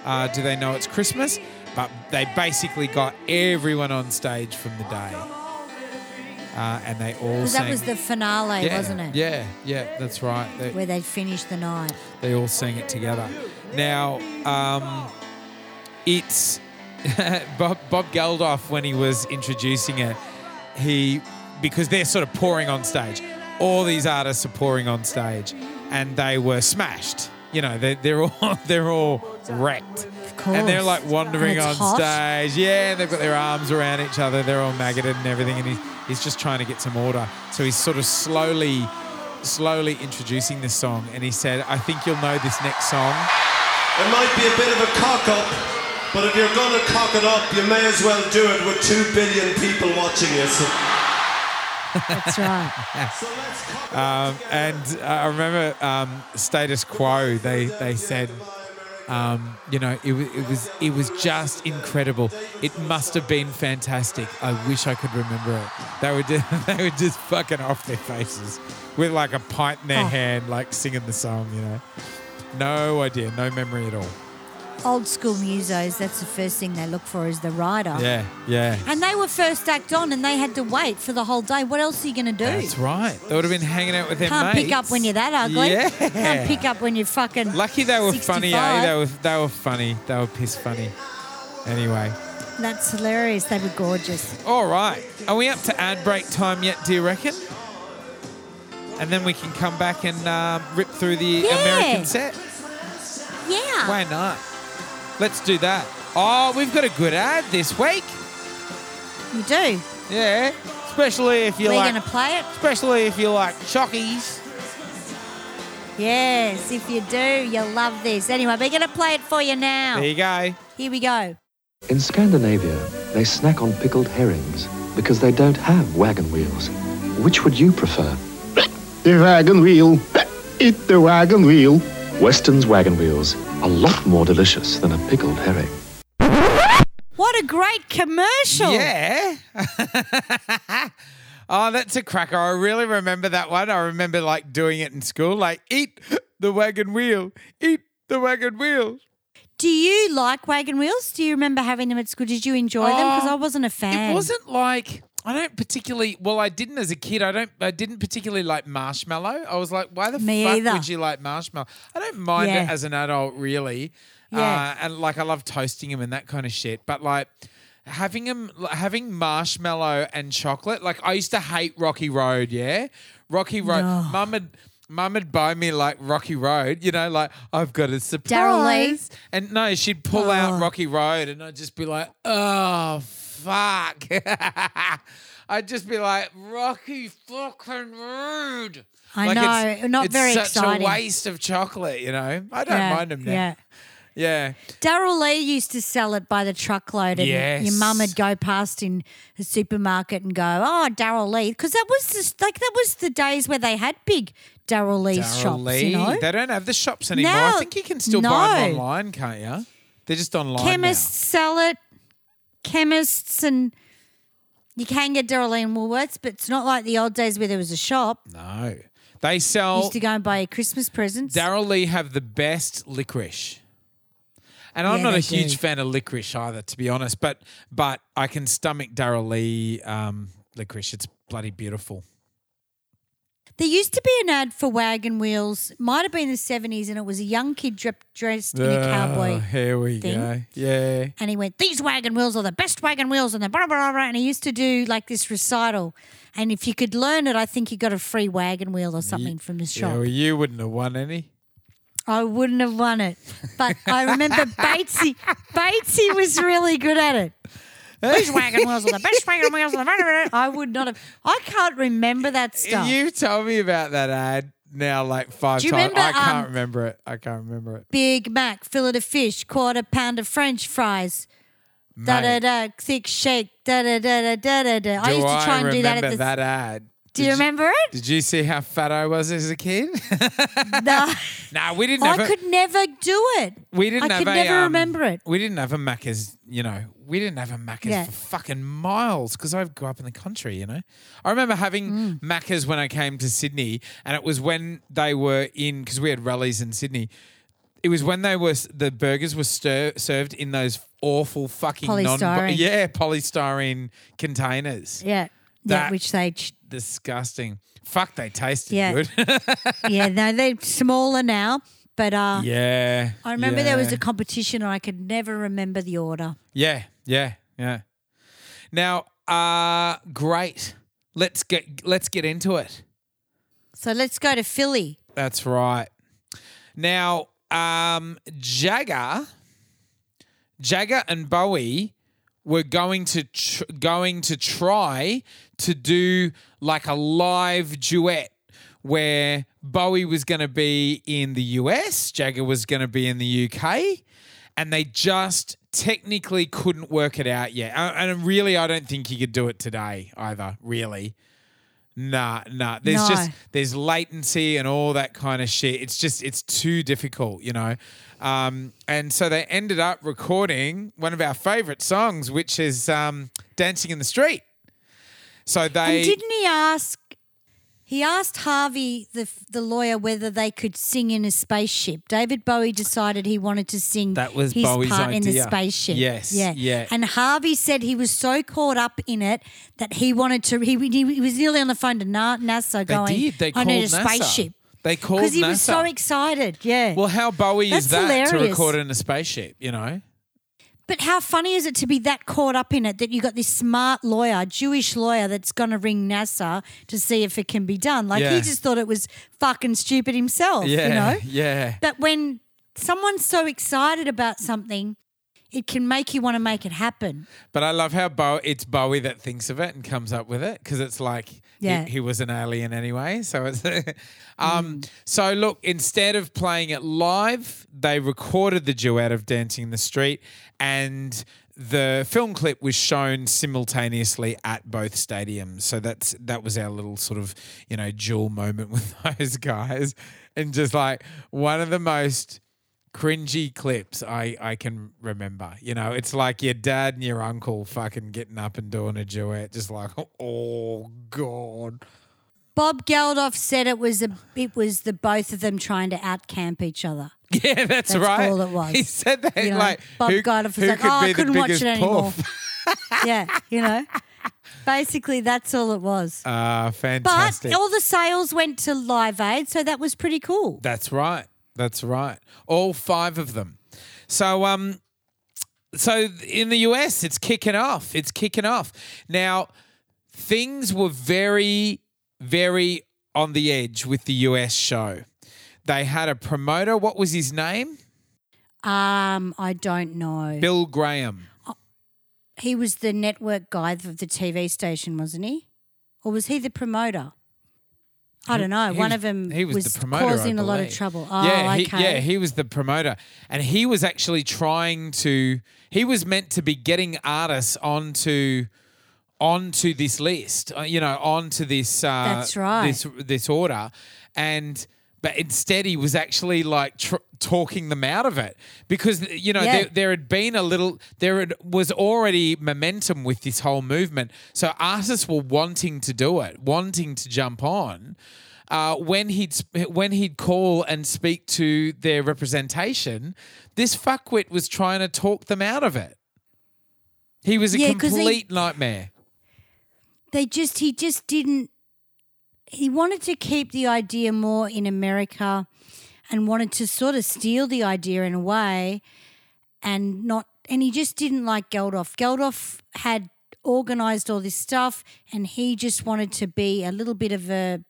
uh, Do They Know It's Christmas, but they basically got everyone on stage from the day. Uh, and they all sang. That was the finale, yeah, wasn't it? Yeah, yeah, that's right. They, Where they finished the night. They all sang it together. Now... Um, It's Bob, Bob Geldof, when he was introducing it, he because they're sort of pouring on stage. All these artists are pouring on stage, and they were smashed. You know, they're, they're all they're all wrecked, of course. And they're like wandering on hot. stage. Yeah, they've got their arms around each other. They're all maggoted and everything, and he's he's just trying to get some order. So he's sort of slowly, slowly introducing this song, and he said, "I think you'll know this next song. It might be a bit of a cock up." But if you're going to cock it up, you may as well do it with two billion people watching you. So. That's right. So let's cock it up um, and uh, I remember um, Status Quo, they, they said, um, you know, it, it was it was just incredible. It must have been fantastic. I wish I could remember it. They were just, they were just fucking off their faces with like a pint in their oh. hand, like singing the song, you know. No idea, no memory at all. Old school musos, that's the first thing they look for is the rider. Yeah, yeah. And they were first act on and they had to wait for the whole day. What else are you going to do? That's right. They would have been hanging out with their Can't mates. Can't pick up when you're that ugly. Yeah. Can't pick up when you're fucking Lucky they were sixty-five. Funny, eh? They were, they were funny. They were piss funny. Anyway. That's hilarious. They were gorgeous. All right. Are we up to ad break time yet, do you reckon? And then we can come back and uh, rip through the yeah. American set? Yeah. Why not? Let's do that. Oh, we've got a good ad this week. You do? Yeah. Especially if you We're like... We're going to play it? Especially if you like chockies. Yes, if you do, you'll love this. Anyway, we're going to play it for you now. There you go. Here we go. In Scandinavia, they snack on pickled herrings because they don't have wagon wheels. Which would you prefer? The wagon wheel. Eat the wagon wheel. Weston's wagon wheels. A lot more delicious than a pickled herring. What a great commercial. Yeah. Oh, that's a cracker. I really remember that one. I remember, like, doing it in school, like, eat the wagon wheel, eat the wagon wheel. Do you like wagon wheels? Do you remember having them at school? Did you enjoy oh, them? Because I wasn't a fan. It wasn't like... I don't particularly – well, I didn't as a kid. I don't. I didn't particularly like marshmallow. I was like, why the Me fuck either. would you like marshmallow? I don't mind yeah. it as an adult really. Yeah. Uh, and, like, I love toasting them and that kind of shit. But, like, having them, having marshmallow and chocolate – like, I used to hate Rocky Road, yeah? Rocky Road. No. Mum had – Mum would buy me like Rocky Road, you know, like I've got a surprise. And no, she'd pull oh. out Rocky Road and I'd just be like, oh, fuck. I'd just be like, Rocky fucking Road. I like know, it's, not it's very exciting. It's such a waste of chocolate, you know. I don't yeah, mind them now. Yeah. Yeah. Daryl Lee used to sell it by the truckload and yes. your mum would go past in the supermarket and go, oh, Daryl Lee. Because that was the, like that was the days where they had big Daryl Lee's Darryl shops, Lee. You know. They don't have the shops anymore. No, I think you can still no. buy them online, can't you? They're just online Chemists now. sell it, chemists and you can get Daryl Lee in Woolworths, but it's not like the old days where there was a shop. No. They sell – used to go and buy Christmas presents. Daryl Lee have the best licorice. And yeah, I'm not a huge do. fan of licorice either, to be honest, but but I can stomach Daryl Lee um, licorice. It's bloody beautiful. There used to be an ad for Wagon Wheels. Might have been the seventies and it was a young kid drip, dressed oh, in a cowboy here we thing. go. Yeah. And he went, these Wagon Wheels are the best Wagon Wheels and the blah, blah, blah. And he used to do like this recital. And if you could learn it, I think you got a free Wagon Wheel or something you, from the shop. Yeah, well, you wouldn't have won any. I wouldn't have won it. But I remember Batesy. Batesy was really good at it. These Wagon Wheels are the best Wagon Wheels on the planet. I would not have. I can't remember that stuff. You told me about that ad now like five times. Remember, I can't um, remember it. I can't remember it. Big Mac, fillet of fish, quarter pound of French fries, da da da, thick shake, da da da da da da. I used to try I and do that at the. That ad. Do you, you remember it? Did you see how fat I was as a kid? No. No, we didn't have I a, could never do it. We didn't I have could a, never um, remember it. We didn't have a Macca's, you know, we didn't have a Macca's yeah. for fucking miles because I grew up in the country, you know. I remember having mm. Macca's when I came to Sydney and it was when they were in, because we had rallies in Sydney, it was when they were, the burgers were stir, served in those awful fucking polystyrene. non- Yeah, polystyrene containers. Yeah. That, yeah, which they ch- disgusting. Fuck, they tasted yeah. good. Yeah, no, they're smaller now, but uh, yeah, I remember yeah. there was a competition, and I could never remember the order. Yeah, yeah, yeah. Now, uh, great. Let's get let's get into it. So let's go to Philly. That's right. Now, um, Jagger, Jagger and Bowie. We're going to tr- going to try to do like a live duet where Bowie was going to be in the U S, Jagger was going to be in the U K, and they just technically couldn't work it out yet. And, and really, I don't think you could do it today either. Really, nah, nah. There's no. just there's latency and all that kind of shit. It's just it's too difficult, you know. Um, and so they ended up recording one of our favourite songs, which is um, Dancing in the Street. So they and didn't he ask – he asked Harvey, the the lawyer, whether they could sing in a spaceship. David Bowie decided he wanted to sing that was his Bowie's part idea. in the spaceship. Yes, yeah. yeah. And Harvey said he was so caught up in it that he wanted to – he he was nearly on the phone to NASA going, they did. They called I need a NASA. spaceship. They called NASA. Because he was so excited, yeah. Well, how Bowie That's is that hilarious. to record in a spaceship, you know? But how funny is it to be that caught up in it that you got this smart lawyer, Jewish lawyer, that's going to ring NASA to see if it can be done? Like yeah. he just thought it was fucking stupid himself, yeah, you know? Yeah. But when someone's so excited about something, it can make you want to make it happen. But I love how Bo- it's Bowie that thinks of it and comes up with it because it's like yeah. he, he was an alien anyway. So it's um, mm. so look, instead of playing it live, they recorded the duet of Dancing in the Street and the film clip was shown simultaneously at both stadiums. So that's that was our little sort of, you know, dual moment with those guys and just like one of the most cringy clips I, I can remember. You know, it's like your dad and your uncle fucking getting up and doing a duet just like, oh, God. Bob Geldof said it was a, it was the both of them trying to out-camp each other. Yeah, that's, that's right. That's all it was. He said that you know, like Bob who, Geldof was who like, could oh, be I couldn't watch it anymore. Yeah, you know. Basically, that's all it was. Ah, uh, fantastic. But all the sales went to Live Aid, so that was pretty cool. That's right. That's right. All five of them. So um, so in the U S, it's kicking off. It's kicking off. Now, things were very, very on the edge with the U S show. They had a promoter. What was his name? Um, I don't know. Bill Graham. Oh, he was the network guy of the T V station, wasn't he? Or was he the promoter? I don't know. He One was, of them he was, was the promoter, causing a lot of trouble. Oh, yeah, he, okay. Yeah, he was the promoter. And he was actually trying to – he was meant to be getting artists onto onto this list, you know, onto this uh, That's right. this this order. And but instead he was actually like tr- talking them out of it because, you know, yeah. there, there had been a little – there had, was already momentum with this whole movement. So artists were wanting to do it, wanting to jump on. Uh, when he'd when he'd call and speak to their representation, this fuckwit was trying to talk them out of it. He was a yeah, complete he, nightmare. They just – he just didn't – he wanted to keep the idea more in America and wanted to sort of steal the idea in a way and not – and he just didn't like Geldof. Geldof had organised all this stuff and he just wanted to be a little bit of a,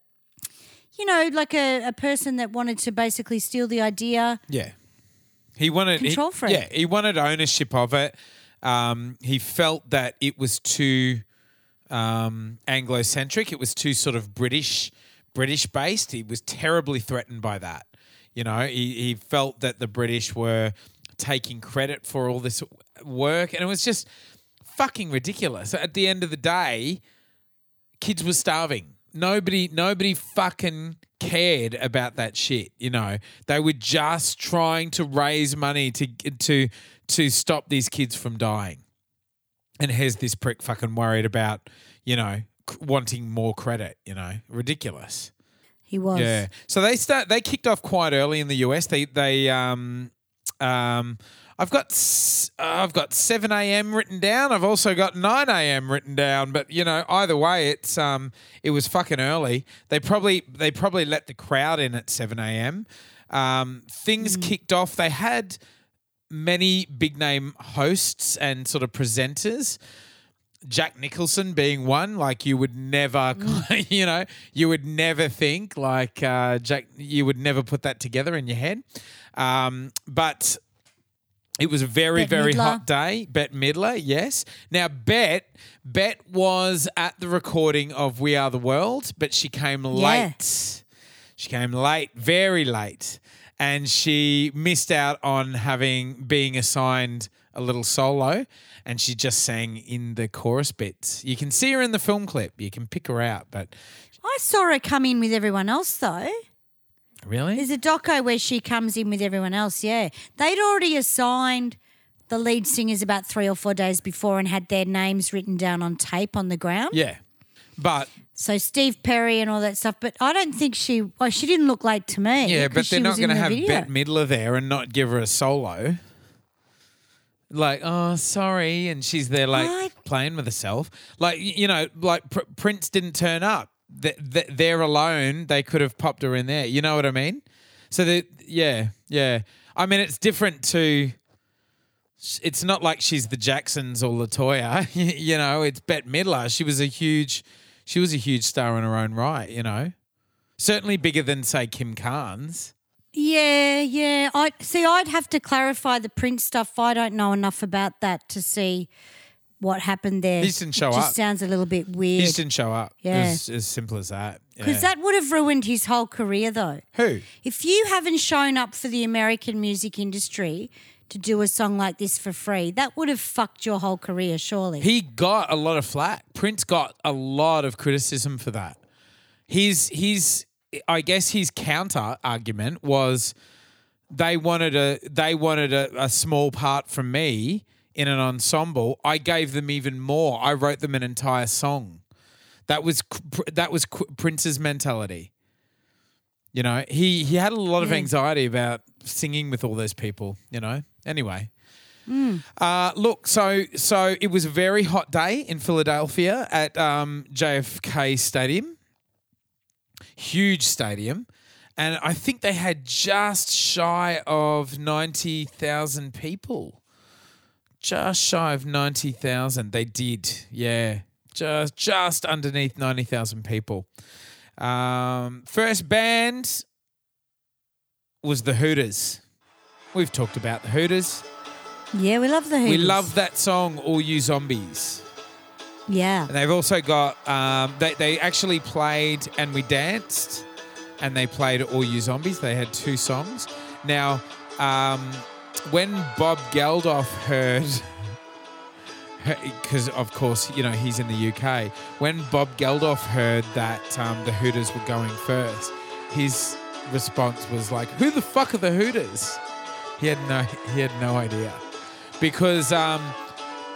you know, like a, a person that wanted to basically steal the idea. Yeah. He wanted – Control he, freak. Yeah, he wanted ownership of it. Um, he felt that it was too um, Anglo-centric. It was too sort of British, British-based. He was terribly threatened by that. You know, he, he felt that the British were taking credit for all this work, and it was just fucking ridiculous. At the end of the day, kids were starving. Nobody, nobody fucking cared about that shit. You know, they were just trying to raise money to to. to stop these kids from dying. And here's this prick fucking worried about, you know, c- wanting more credit, you know. Ridiculous. He was. Yeah. So they start they kicked off quite early in the U S. They they um um I've got s- I've got seven a.m. written down. I've also got nine a.m. written down, but you know, either way it's um it was fucking early. They probably they probably let the crowd in at seven a.m. Um things mm. kicked off. They had many big-name hosts and sort of presenters, Jack Nicholson being one. Like you would never, mm. you know, you would never think like uh, Jack. You would never put that together in your head. Um, but it was a very, Bette very Midler. hot day. Bette Midler, yes. Now, Bette, Bette was at the recording of We Are The World, but she came late. Yeah. She came late, very late. And she missed out on having being assigned a little solo, and she just sang in the chorus bits. You can see her in the film clip. You can pick her out. But I saw her come in with everyone else though. Really? There's a doco where she comes in with everyone else, yeah. They'd already assigned the lead singers about three or four days before and had their names written down on tape on the ground. Yeah. But so Steve Perry and all that stuff, but I don't think she – well, she didn't look late to me. Yeah, but they're not going to have Bette Midler there and not give her a solo. Like, oh, sorry, and she's there like what? playing with herself. Like, you know, like Pr- Prince didn't turn up. Th- th- there alone, they could have popped her in there. You know what I mean? So, the, yeah, yeah. I mean, it's different to – it's not like she's the Jacksons or LaToya. You know, it's Bette Midler. She was a huge – She was a huge star in her own right, you know. Certainly bigger than, say, Kim Carnes. Yeah, yeah. I see, I'd have to clarify the Prince stuff. I don't know enough about that to see what happened there. He just didn't show up. It just sounds a little bit weird. He just didn't show up. Yeah. It was as simple as that. Because yeah. that would have ruined his whole career though. Who? If you haven't shown up for the American music industry to do a song like this for free, that would have fucked your whole career, surely. He got a lot of flack. Prince got a lot of criticism for that. His, his, I guess his counter argument was they wanted a, they wanted a, a small part from me in an ensemble. I gave them even more. I wrote them an entire song. That was that was Prince's mentality. You know, he, he had a lot of anxiety about singing with all those people, you know. Anyway. Mm. Uh, look, so so it was a very hot day in Philadelphia at um, J F K Stadium. Huge stadium. And I think they had just shy of ninety thousand people. Just shy of ninety thousand. They did, yeah. Just just underneath ninety thousand people. Um, first band was The Hooters. We've talked about The Hooters. Yeah, we love The Hooters. We love that song, All You Zombies. Yeah. And they've also got, um, they, they actually played And We Danced, and they played All You Zombies. They had two songs. Now, um, when Bob Geldof heard, because of course, you know, he's in the U K. When Bob Geldof heard that um, the Hooters were going first, his response was like, who the fuck are the Hooters? He had no, he had no idea. Because um,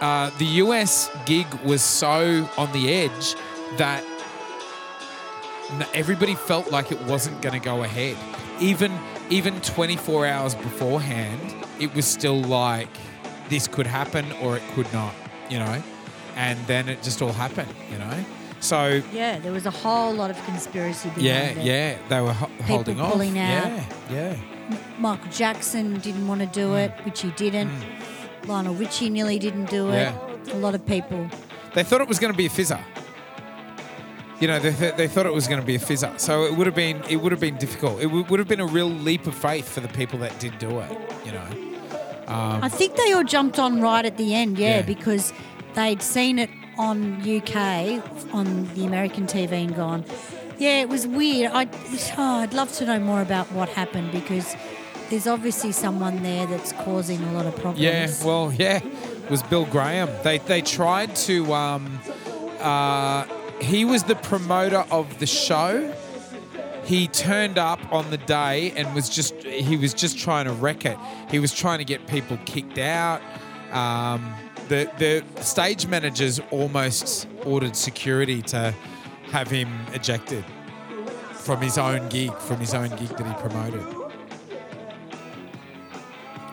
uh, the U S gig was so on the edge that everybody felt like it wasn't going to go ahead. Even even twenty-four hours beforehand, it was still like this could happen or it could not, you know. And then it just all happened, you know. So yeah, there was a whole lot of conspiracy behind yeah, it. Yeah, they were ho- holding off. People pulling out. Yeah, yeah. M- Michael Jackson didn't want to do mm. it, which he didn't. Mm. Lionel Richie nearly didn't do it. Yeah. A lot of people. They thought it was going to be a fizzer. You know, they, th- they thought it was going to be a fizzer. So it would have been it would have been difficult. It w- would have been a real leap of faith for the people that did do it, you know. Um, I think they all jumped on right at the end, yeah, yeah, because they'd seen it on U K, on the American T V and gone, yeah, it was weird. I'd, oh, I'd love to know more about what happened because there's obviously someone there that's causing a lot of problems. Yeah, well, yeah, it was Bill Graham. They, they tried to um, – uh, he was the promoter of the show. He turned up on the day and was just, he was just trying to wreck it. He was trying to get people kicked out. Um, the the stage managers almost ordered security to have him ejected from his own gig, from his own gig that he promoted.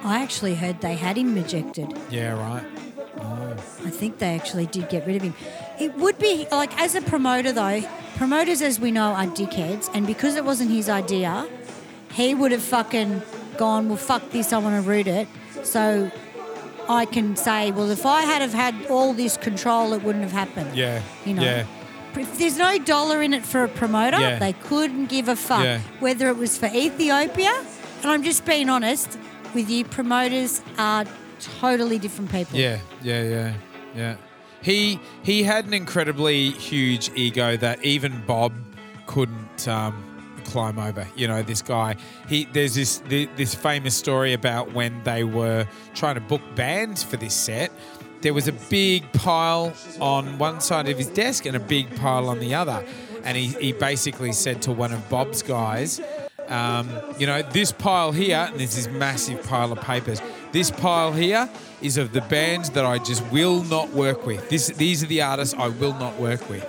I actually heard they had him ejected. Yeah, right. Oh. I think they actually did get rid of him. It would be, like, as a promoter though, promoters, as we know, are dickheads, and because it wasn't his idea, he would have fucking gone, well, fuck this, I want to root it, so I can say, well, if I had have had all this control, it wouldn't have happened. Yeah, you know. Yeah. If there's no dollar in it for a promoter, yeah. They couldn't give a fuck, yeah. Whether it was for Ethiopia, and I'm just being honest with you, promoters are totally different people. Yeah, yeah, yeah, yeah. He he had an incredibly huge ego that even Bob couldn't um, climb over. You know, this guy. He there's this this famous story about when they were trying to book bands for this set. There was a big pile on one side of his desk and a big pile on the other, and he he basically said to one of Bob's guys, um, you know, this pile here, and there's this massive pile of papers. This pile here is of the bands that I just will not work with. This, these are the artists I will not work with.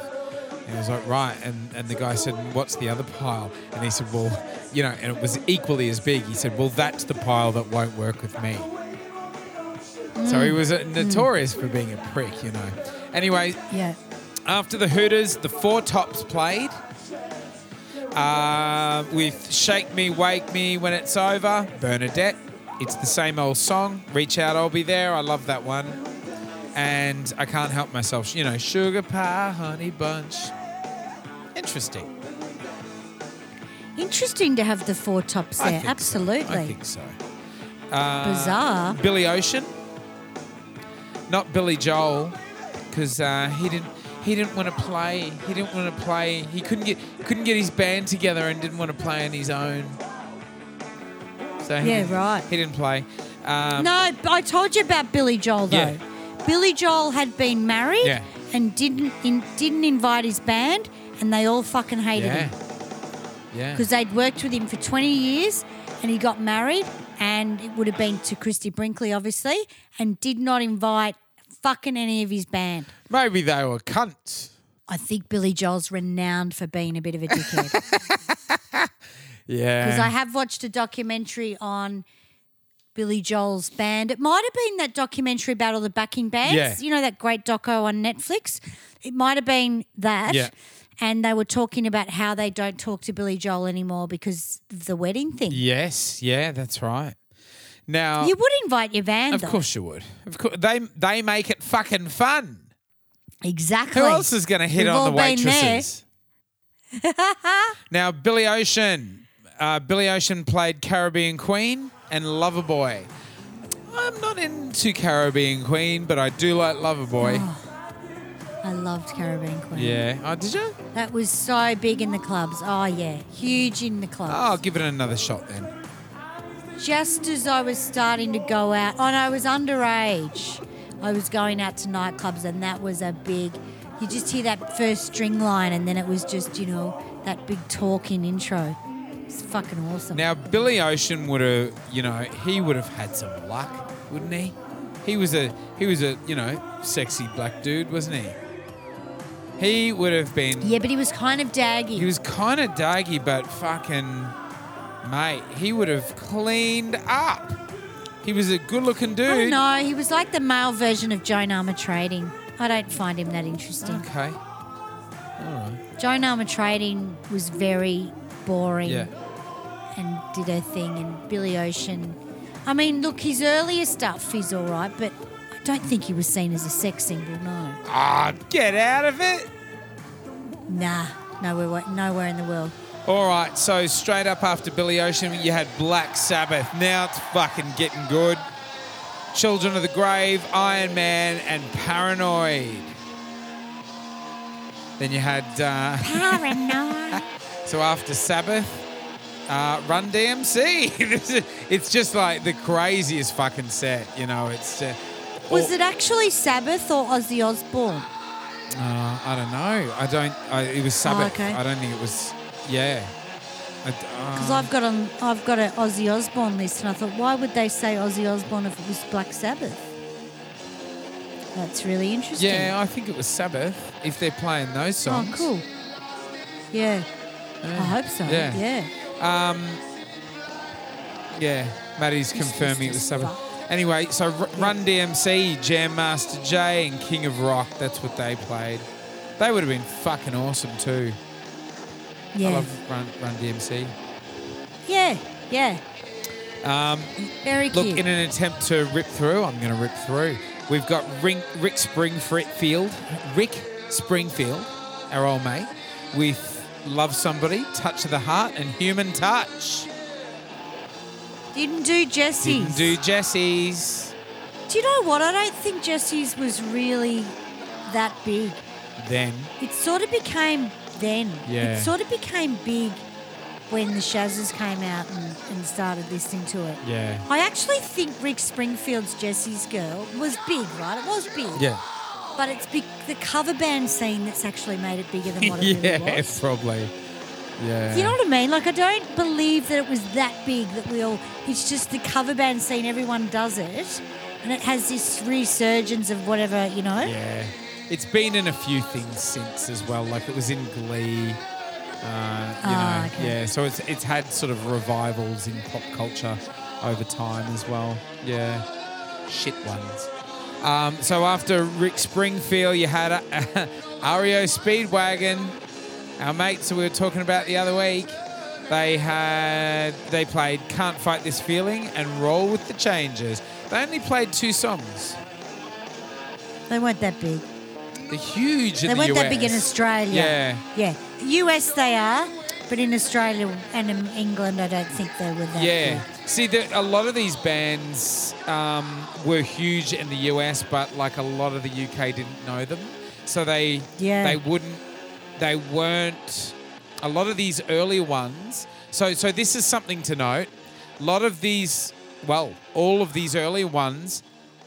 And I was like, right. And, and the guy said, what's the other pile? And he said, well, you know, and it was equally as big. He said, well, that's the pile that won't work with me. Mm. So he was uh, notorious mm. for being a prick, you know. Anyway, yeah. After the Hooters, the Four Tops played uh, with Shake Me, Wake Me When It's Over, Bernadette. It's the same old song, Reach Out, I'll Be There. I love that one. And I Can't Help Myself. You know, Sugar Pie, Honey Bunch. Interesting. Interesting to have the Four Tops there. I think absolutely. So. I think so. Uh, Bizarre. Billy Ocean. Not Billy Joel, because uh, he didn't. He didn't want to play. He didn't want to play. He couldn't get. Couldn't get his band together and didn't want to play on his own. So he yeah, right. He didn't play. Um, no, I told you about Billy Joel, though. Yeah. Billy Joel had been married yeah. and didn't in, didn't invite his band, and they all fucking hated yeah. him. Yeah. Because they'd worked with him for twenty years, and he got married, and it would have been to Christy Brinkley, obviously, and did not invite fucking any of his band. Maybe they were cunts. I think Billy Joel's renowned for being a bit of a dickhead. Yeah. Because I have watched a documentary on Billy Joel's band. It might have been that documentary about all the backing bands. Yeah. You know, that great doco on Netflix? It might have been that. Yeah. And they were talking about how they don't talk to Billy Joel anymore because of the wedding thing. Yes. Yeah, that's right. Now, you would invite your band, Of though. course you would. Of course. They, they make it fucking fun. Exactly. Who else is going to hit We've on the waitresses? Now, Billy Ocean. Uh, Billy Ocean played Caribbean Queen and Loverboy. I'm not into Caribbean Queen, but I do like Loverboy. Oh, I loved Caribbean Queen. Yeah. Oh, did you? That was so big in the clubs. Oh, yeah. Huge in the clubs. Oh, I'll give it another shot then. Just as I was starting to go out, and I was underage, I was going out to nightclubs, and that was a big... You just hear that first string line, and then it was just, you know, that big talking intro. It's fucking awesome. Now, Billy Ocean would have, you know, he would have had some luck, wouldn't he? He was a, he was a, you know, sexy black dude, wasn't he? He would have been... Yeah, but he was kind of daggy. He was kind of daggy, but fucking... Mate, he would have cleaned up. He was a good-looking dude. I don't know. He was like the male version of Joan Armour Trading. I don't find him that interesting. Okay. All right. Joan Armour Trading was very boring yeah. and did her thing. And Billy Ocean, I mean, look, his earlier stuff is all right, but I don't think he was seen as a sex symbol, no. Ah, oh, get out of it. Nah, nowhere, nowhere in the world. All right, so straight up after Billy Ocean, you had Black Sabbath. Now it's fucking getting good. Children of the Grave, Iron Man, and Paranoid. Then you had... Uh, Paranoid. So after Sabbath, uh, Run D M C. It's just like the craziest fucking set, you know. It's uh, Was or- it actually Sabbath or Ozzy Osbourne? Uh, I don't know. I don't... I, it was Sabbath. Oh, okay. I don't think it was... Yeah, because um, I've got a I've got an Ozzy Osbourne list, and I thought, why would they say Ozzy Osbourne if it was Black Sabbath? That's really interesting. Yeah, I think it was Sabbath if they're playing those songs. Oh, cool. Yeah, yeah. I hope so. Yeah, yeah. Um, yeah, Maddie's it's confirming it was Sabbath. Rock. Anyway, so R- yeah. Run D M C, Jam Master Jay, and King of Rock. That's what they played. They would have been fucking awesome too. Yeah. I love Run, Run D M C. Yeah, yeah. Um, Very cute. Look, in an attempt to rip through, I'm going to rip through. We've got Rick, Rick Springfield, Rick Springfield, our old mate, with Love Somebody, Touch of the Heart, and Human Touch. Didn't do Jessie's. Didn't do Jessie's. Do you know what? I don't think Jessie's was really that big. Then. It sort of became... Then yeah. It sort of became big when the Shazzers came out and, and started listening to it. Yeah, I actually think Rick Springfield's Jessie's Girl was big, right? It was big. Yeah, but it's big, the cover band scene that's actually made it bigger than what it yeah, really was. Yeah, probably. Yeah, you know what I mean? Like I don't believe that it was that big that we all. It's just the cover band scene. Everyone does it, and it has this resurgence of whatever you know. Yeah. It's been in a few things since as well, like it was in Glee, uh, you oh, know, okay. yeah. So it's it's had sort of revivals in pop culture over time as well, yeah. Shit ones. Um, so after Rick Springfield, you had uh, R E O Speedwagon, our mates that we were talking about the other week. They had they played "Can't Fight This Feeling" and "Roll with the Changes." They only played two songs. They weren't that big. They're huge in the U S. They weren't that big in Australia. Yeah. Yeah. U S they are, but in Australia and in England I don't think they were that yeah. big. See, there, a lot of these bands um, were huge in the U S, but like a lot of the U K didn't know them. So they yeah. they wouldn't, they weren't, a lot of these earlier ones. So, so this is something to note. A lot of these, well, all of these earlier ones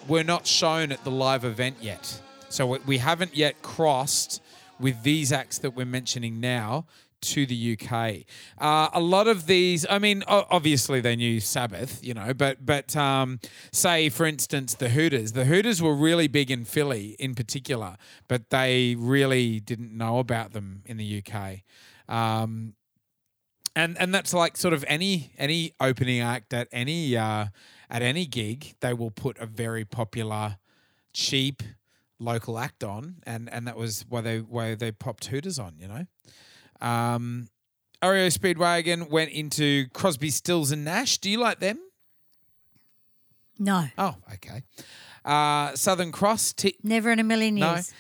were not shown at the live event yet. So we haven't yet crossed with these acts that we're mentioning now to the U K. Uh, a lot of these, I mean, obviously they knew Sabbath, you know, but but um, say, for instance, the Hooters. The Hooters were really big in Philly in particular, but they really didn't know about them in the U K. Um, and and that's like sort of any any opening act at any uh, at any gig, they will put a very popular, cheap local act on, and, and that was why they why they popped Hooters on, you know. Um, R E O Speedwagon went into Crosby, Stills and Nash. Do you like them? No. Oh, okay. Uh, Southern Cross. T- Never in a million years.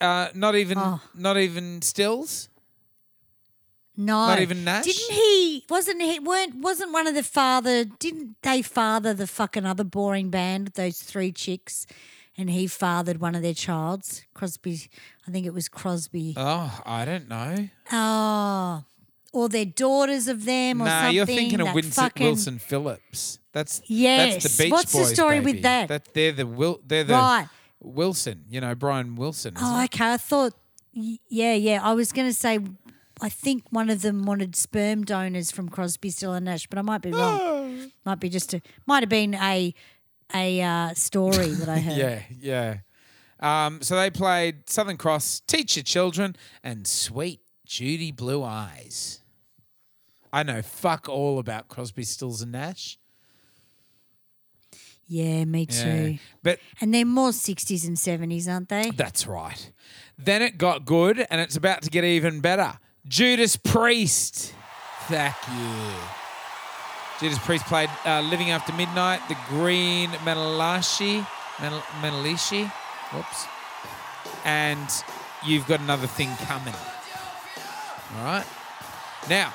No. Uh, not even. Oh. Not even Stills. No, not even Nash. Didn't he? Wasn't he? Weren't? Wasn't one of the father? Didn't they father the fucking other boring band? Those three chicks, and he fathered one of their childs. Crosby, I think it was Crosby. Oh, I don't know. Oh, or their daughters of them, or nah, something. No, you're thinking that of Winston, fucking... Wilson Phillips. That's yes. That's the Beach What's Boys, the story baby. With that? That they're the Wil- They're the right. Wilson. You know, Brian Wilson. Oh, it? Okay. I thought. Yeah, yeah. I was going to say. I think one of them wanted sperm donors from Crosby, Stills and Nash, but I might be wrong. Oh. Might be just a might have been a a uh, story that I heard. Yeah, yeah. Um, so they played Southern Cross, Teach Your Children, and Sweet Judy Blue Eyes. I know fuck all about Crosby, Stills and Nash. Yeah, me too. Yeah, but and they're more sixties and seventies, aren't they? That's right. Then it got good, and it's about to get even better. Judas Priest. Thank you. Judas Priest played uh, Living After Midnight, The Green Menelashi, Menel- Menelishi, whoops, and You've Got Another Thing Coming. All right. Now,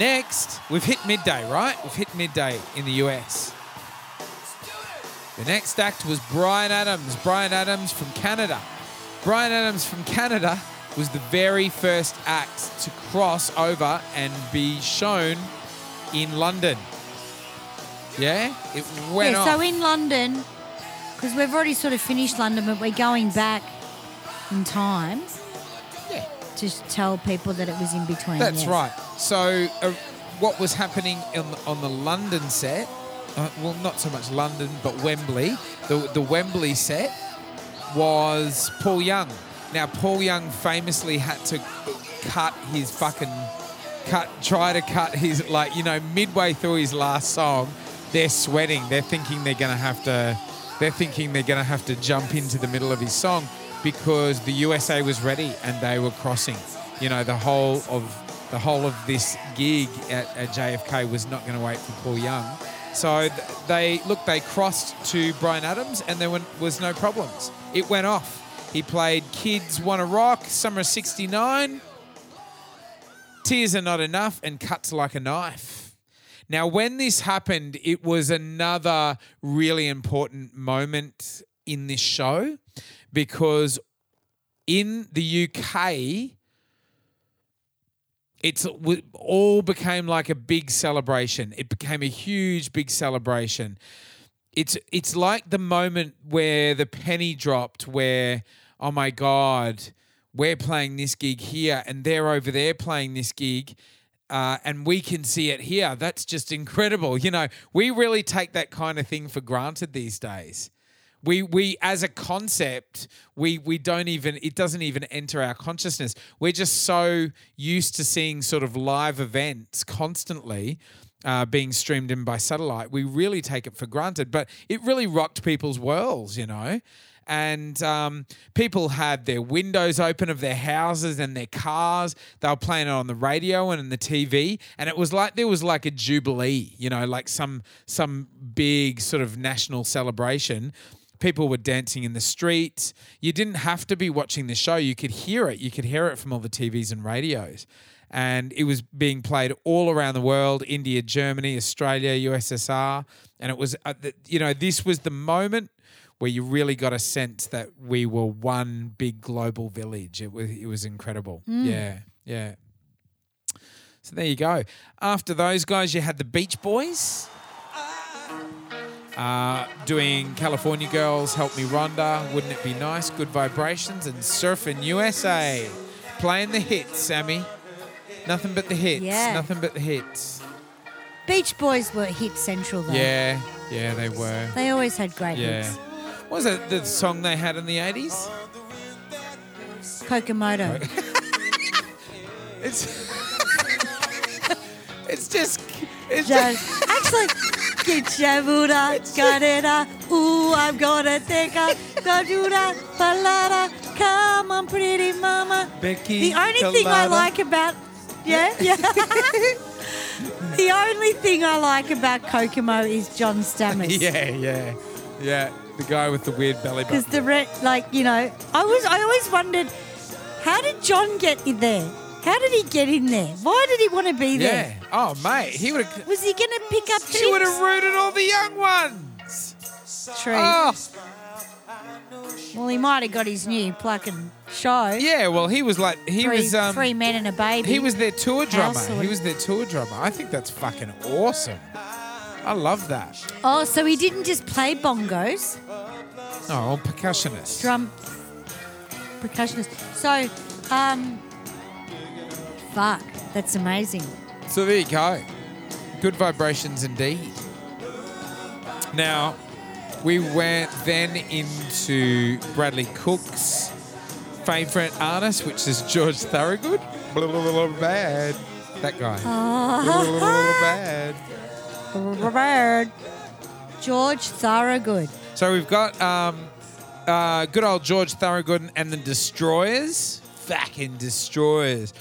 next, we've hit midday, right? We've hit midday in the U S. The next act was Bryan Adams, Bryan Adams from Canada. Bryan Adams from Canada was the very first act to cross over and be shown in London. Yeah? It went yeah, off. So in London, because we've already sort of finished London, but we're going back in time yeah. to tell people that it was in between. That's yes. right. So uh, what was happening in, on the London set, uh, well, not so much London, but Wembley, the, the Wembley set was Paul Young. Now, Paul Young famously had to cut his fucking cut, try to cut his, like, you know, midway through his last song, they're sweating. They're thinking they're going to have to, they're thinking they're going to have to jump into the middle of his song because the U S A was ready and they were crossing. You know, the whole of the whole of this gig at, at J F K was not going to wait for Paul Young. So they, look, they crossed to Bryan Adams and there was no problems. It went off. He played Kids Wanna Rock, Summer of sixty-nine, Tears Are Not Enough, and Cuts Like a Knife. Now, when this happened, it was another really important moment in this show because in the U K, it's it all became like a big celebration. It became a huge, big celebration. It's it's like the moment where the penny dropped where, oh, my God, we're playing this gig here and they're over there playing this gig uh, and we can see it here. That's just incredible. You know, we really take that kind of thing for granted these days. We we as a concept, we we don't even – it doesn't even enter our consciousness. We're just so used to seeing sort of live events constantly uh, being streamed in by satellite. We really take it for granted. But it really rocked people's worlds, you know. And um, people had their windows open of their houses and their cars. They were playing it on the radio and on the T V. And it was like there was like a jubilee, you know, like some some big sort of national celebration. People were dancing in the streets. You didn't have to be watching the show. You could hear it. You could hear it from all the T Vs and radios. And it was being played all around the world, India, Germany, Australia, U S S R. And it was, uh, the, you know, this was the moment where you really got a sense that we were one big global village. It was it was incredible. Mm. Yeah, yeah. So there you go. After those guys, you had the Beach Boys uh, doing California Girls, Help Me Rhonda, Wouldn't It Be Nice, Good Vibrations, and Surfin' U S A. Playing the hits, Sammy. Nothing but the hits. Yeah. Nothing but the hits. Beach Boys were hit central though. Yeah, yeah, they were. They always had great yeah. hits. What was it the song they had in the eighties? Kokomoto. it's it's just it's just, just actually get your Buddha, got it up. Ooh, I'm gonna take a Gajuda, Balada, come on, pretty mama. Becky. The only Calada. thing I like about Yeah, yeah. The only thing I like about Kokomo is John Stamos. Yeah, yeah, yeah. The guy with the weird belly button. Because the re- like, you know, I was I always wondered how did John get in there? How did he get in there? Why did he want to be there? Yeah. Oh, mate. He would. Was he going to pick up chicks? She would have rooted all the young ones. True. Oh. Well, he might have got his new plucking show. Yeah, well, he was like... he three, was um, Three men and a baby. He was their tour drummer. Or... He was their tour drummer. I think that's fucking awesome. I love that. Oh, so he didn't just play bongos. Oh, percussionist. Drum... Percussionist. So, um... fuck, that's amazing. So there you go. Good vibrations indeed. Now, we went then into Bradley Cook's favourite artist, which is George Thorogood. Blah, blah, blah, blah, bad. That guy. Oh. Blah, blah, blah, blah, bad. Blah, blah, bad. George Thorogood. So we've got um, uh, good old George Thorogood and the Destroyers. Fucking Destroyers.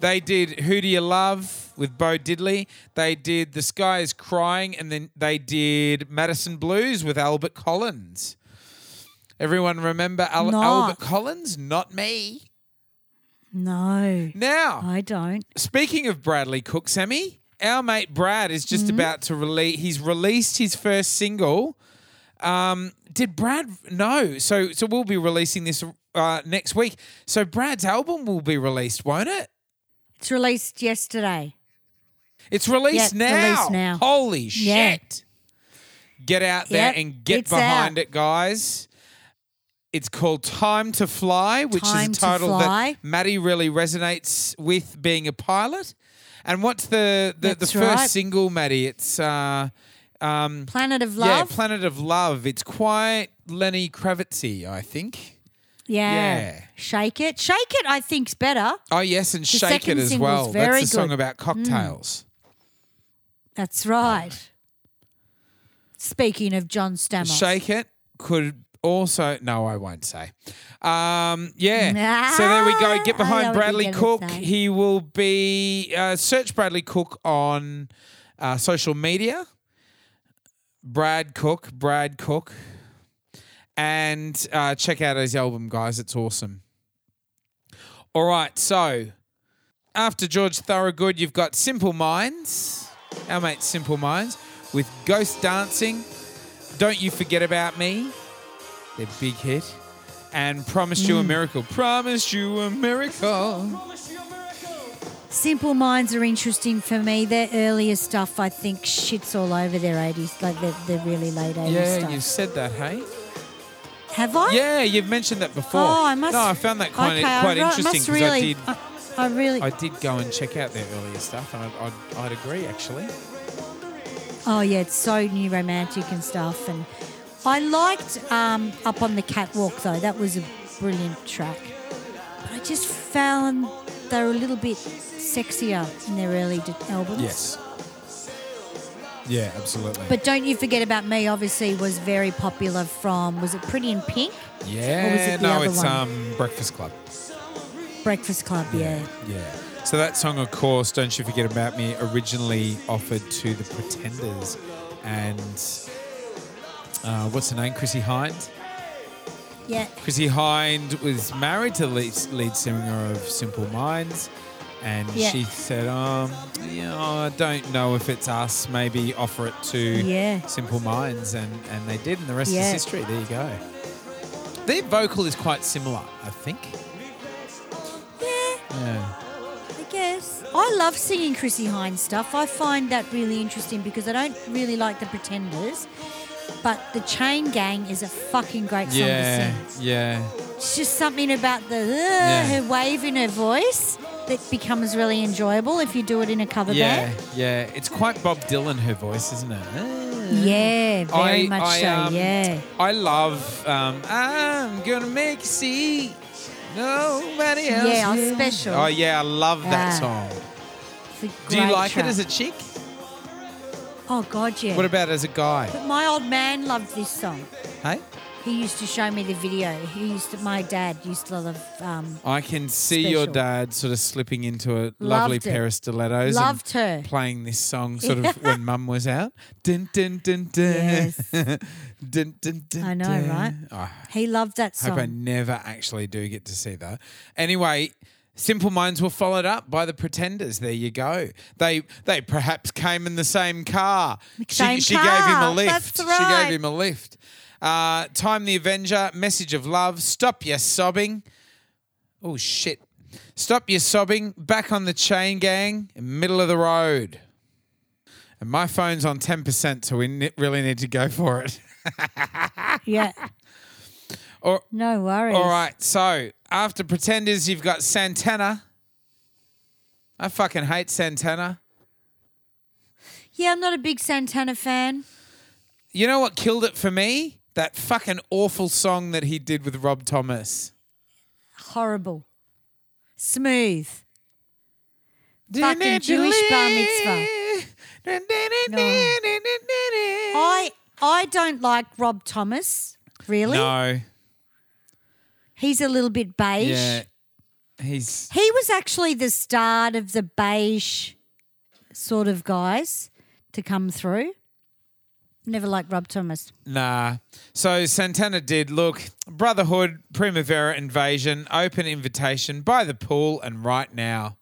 They did Who Do You Love with Bo Diddley. They did The Sky Is Crying, and then they did Madison Blues with Albert Collins. Everyone remember Al- Albert Collins? Not me. No. Now. I don't. Speaking of Bradley Cook, Sammy, our mate Brad is just mm-hmm. about to release – he's released his first single. Um, did Brad – no. So, so we'll be releasing this – Uh, next week. So Brad's album will be released, won't it? It's released yesterday. It's released, yep, now. released now. Holy yeah. shit. Get out there yep, and get behind out. it, guys. It's called Time to Fly, which Time is a title that Maddie really resonates with, being a pilot. And what's the, the, the first right. single, Maddie? It's uh, um, Planet of Love. Yeah, Planet of Love. It's quite Lenny Kravitzy, I think. Yeah. yeah, Shake It. Shake It I think's better. Oh, yes, and the Shake It as well. Very That's a song about cocktails. Mm. That's right. Oh. Speaking of John Stamos. Shake It could also – no, I won't say. Um, yeah. Nah. So there we go. Get behind Bradley Cook. He will be uh, – search Bradley Cook on uh, social media. Brad Cook, Brad Cook. And uh, check out his album, guys. It's awesome. All right, so after George Thorogood, you've got Simple Minds, our mate Simple Minds, with Ghost Dancing, Don't You Forget About Me, their big hit, and Promised mm. You a Miracle. Promised You a Miracle. Simple Minds are interesting for me. Their earlier stuff, I think, shits all over their eighties, like the, the really late eighties yeah, stuff. Yeah, you've said that, hey? Have I? Yeah, you've mentioned that before. Oh, I must. No, I found that quite, okay, quite I, interesting because really, I did. I, I really. I did go and check out their earlier stuff, and I'd, I'd, I'd agree actually. Oh yeah, it's so new romantic and stuff, and I liked um, Up on the Catwalk though. That was a brilliant track. But I just found they were a little bit sexier in their early d- albums. Yes. Yeah, absolutely. But Don't You Forget About Me obviously was very popular from, was it Pretty in Pink? Yeah. Or was it the no, other it's one? Um, Breakfast Club. Breakfast Club, yeah, yeah. Yeah. So that song, of course, Don't You Forget About Me, originally offered to the Pretenders and uh, what's her name, Chrissie Hynde? Yeah. Chrissie Hynde was married to the lead, lead singer of Simple Minds. And yeah. she said, um, yeah, oh, I don't know if it's us. Maybe offer it to yeah. Simple Minds. And, and they did, and the rest yeah. is history. There you go. Their vocal is quite similar, I think. Yeah. yeah. I guess. I love singing Chrissie Hynde stuff. I find that really interesting because I don't really like the Pretenders. But The Chain Gang is a fucking great song yeah. to sing. Yeah, yeah. It's just something about the uh, yeah. her wave in her voice. That becomes really enjoyable if you do it in a cover yeah, band. Yeah, yeah. It's quite Bob Dylan, her voice, isn't it? Yeah, very I, much I, so, um, yeah. I love um, I'm Gonna Make You See Nobody Else. Yeah, I'm Special. Oh, yeah, I love that uh, song. Do you like track. it as a chick? Oh, God, yeah. What about as a guy? But my old man loved this song. Hey? He used to show me the video. He used to, my dad used to love um I can see Special. Your dad sort of slipping into a lovely pair of stilettos. Loved her. Playing this song sort of when Mum was out. Dun, dun, dun, dun. Yes. Dun, dun, dun, I know, dun. Right? Oh, he loved that song. I hope I never actually do get to see that. Anyway, Simple Minds were followed up by The Pretenders. There you go. They they perhaps came in the same car. Same she, car. She gave him a lift. That's right. She gave him a lift. Uh, Time the Avenger, Message of Love, Stop Your Sobbing. Oh, shit. Stop Your Sobbing, Back on the Chain Gang, Middle of the Road. And my phone's on ten percent, so we really need to go for it. Yeah. Or, no worries. All right, so after Pretenders, you've got Santana. I fucking hate Santana. Yeah, I'm not a big Santana fan. You know what killed it for me? That fucking awful song that he did with Rob Thomas. Horrible. Smooth. Do fucking Jewish bar mitzvah. No. I I don't like Rob Thomas, really. No. He's a little bit beige. Yeah. He's He was actually the start of the beige sort of guys to come through. Never liked Rob Thomas. Nah. So Santana did, look, Brotherhood, Primavera Invasion, Open Invitation, By the Pool and Right Now.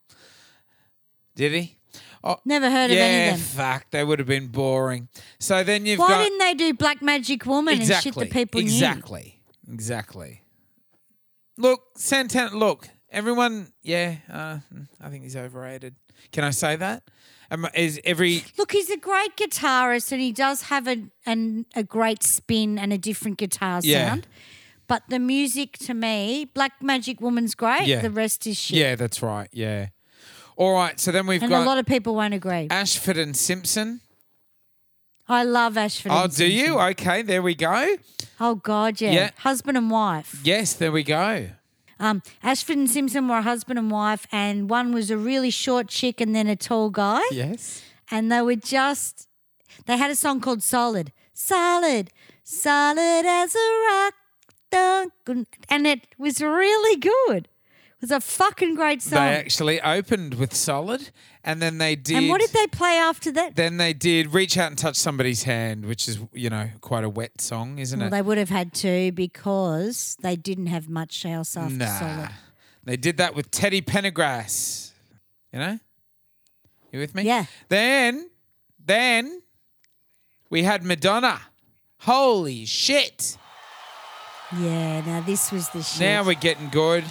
Did he? Oh, never heard yeah, of any of them. Yeah, fuck, they would have been boring. So then you've Why got... Why didn't they do Black Magic Woman exactly, and shit that people exactly, knew? Exactly, exactly. Look, Santana, look, everyone, yeah, uh, I think he's overrated. Can I say that? Um, is every Look, he's a great guitarist and he does have a an, a great spin and a different guitar yeah. sound. But the music to me, Black Magic Woman's great, yeah. the rest is shit. Yeah, that's right, yeah. All right, so then we've and got – And a lot of people won't agree. Ashford and Simpson. I love Ashford and oh, Simpson. Oh, do you? Okay, there we go. Oh, God, yeah. yeah. Husband and wife. Yes, there we go. Um, Ashford and Simpson were a husband and wife, and one was a really short chick and then a tall guy. Yes. And they were just – they had a song called Solid. Solid, solid as a rock. And it was really good. It was a fucking great song. They actually opened with Solid and then they did – And what did they play after that? Then they did Reach Out and Touch Somebody's Hand, which is, you know, quite a wet song, isn't well, it? Well, they would have had to because they didn't have much else after nah. Solid. They did that with Teddy Pendergrass, you know? You with me? Yeah. Then, then we had Madonna. Holy shit. Yeah, now this was the shit. Now we're getting good.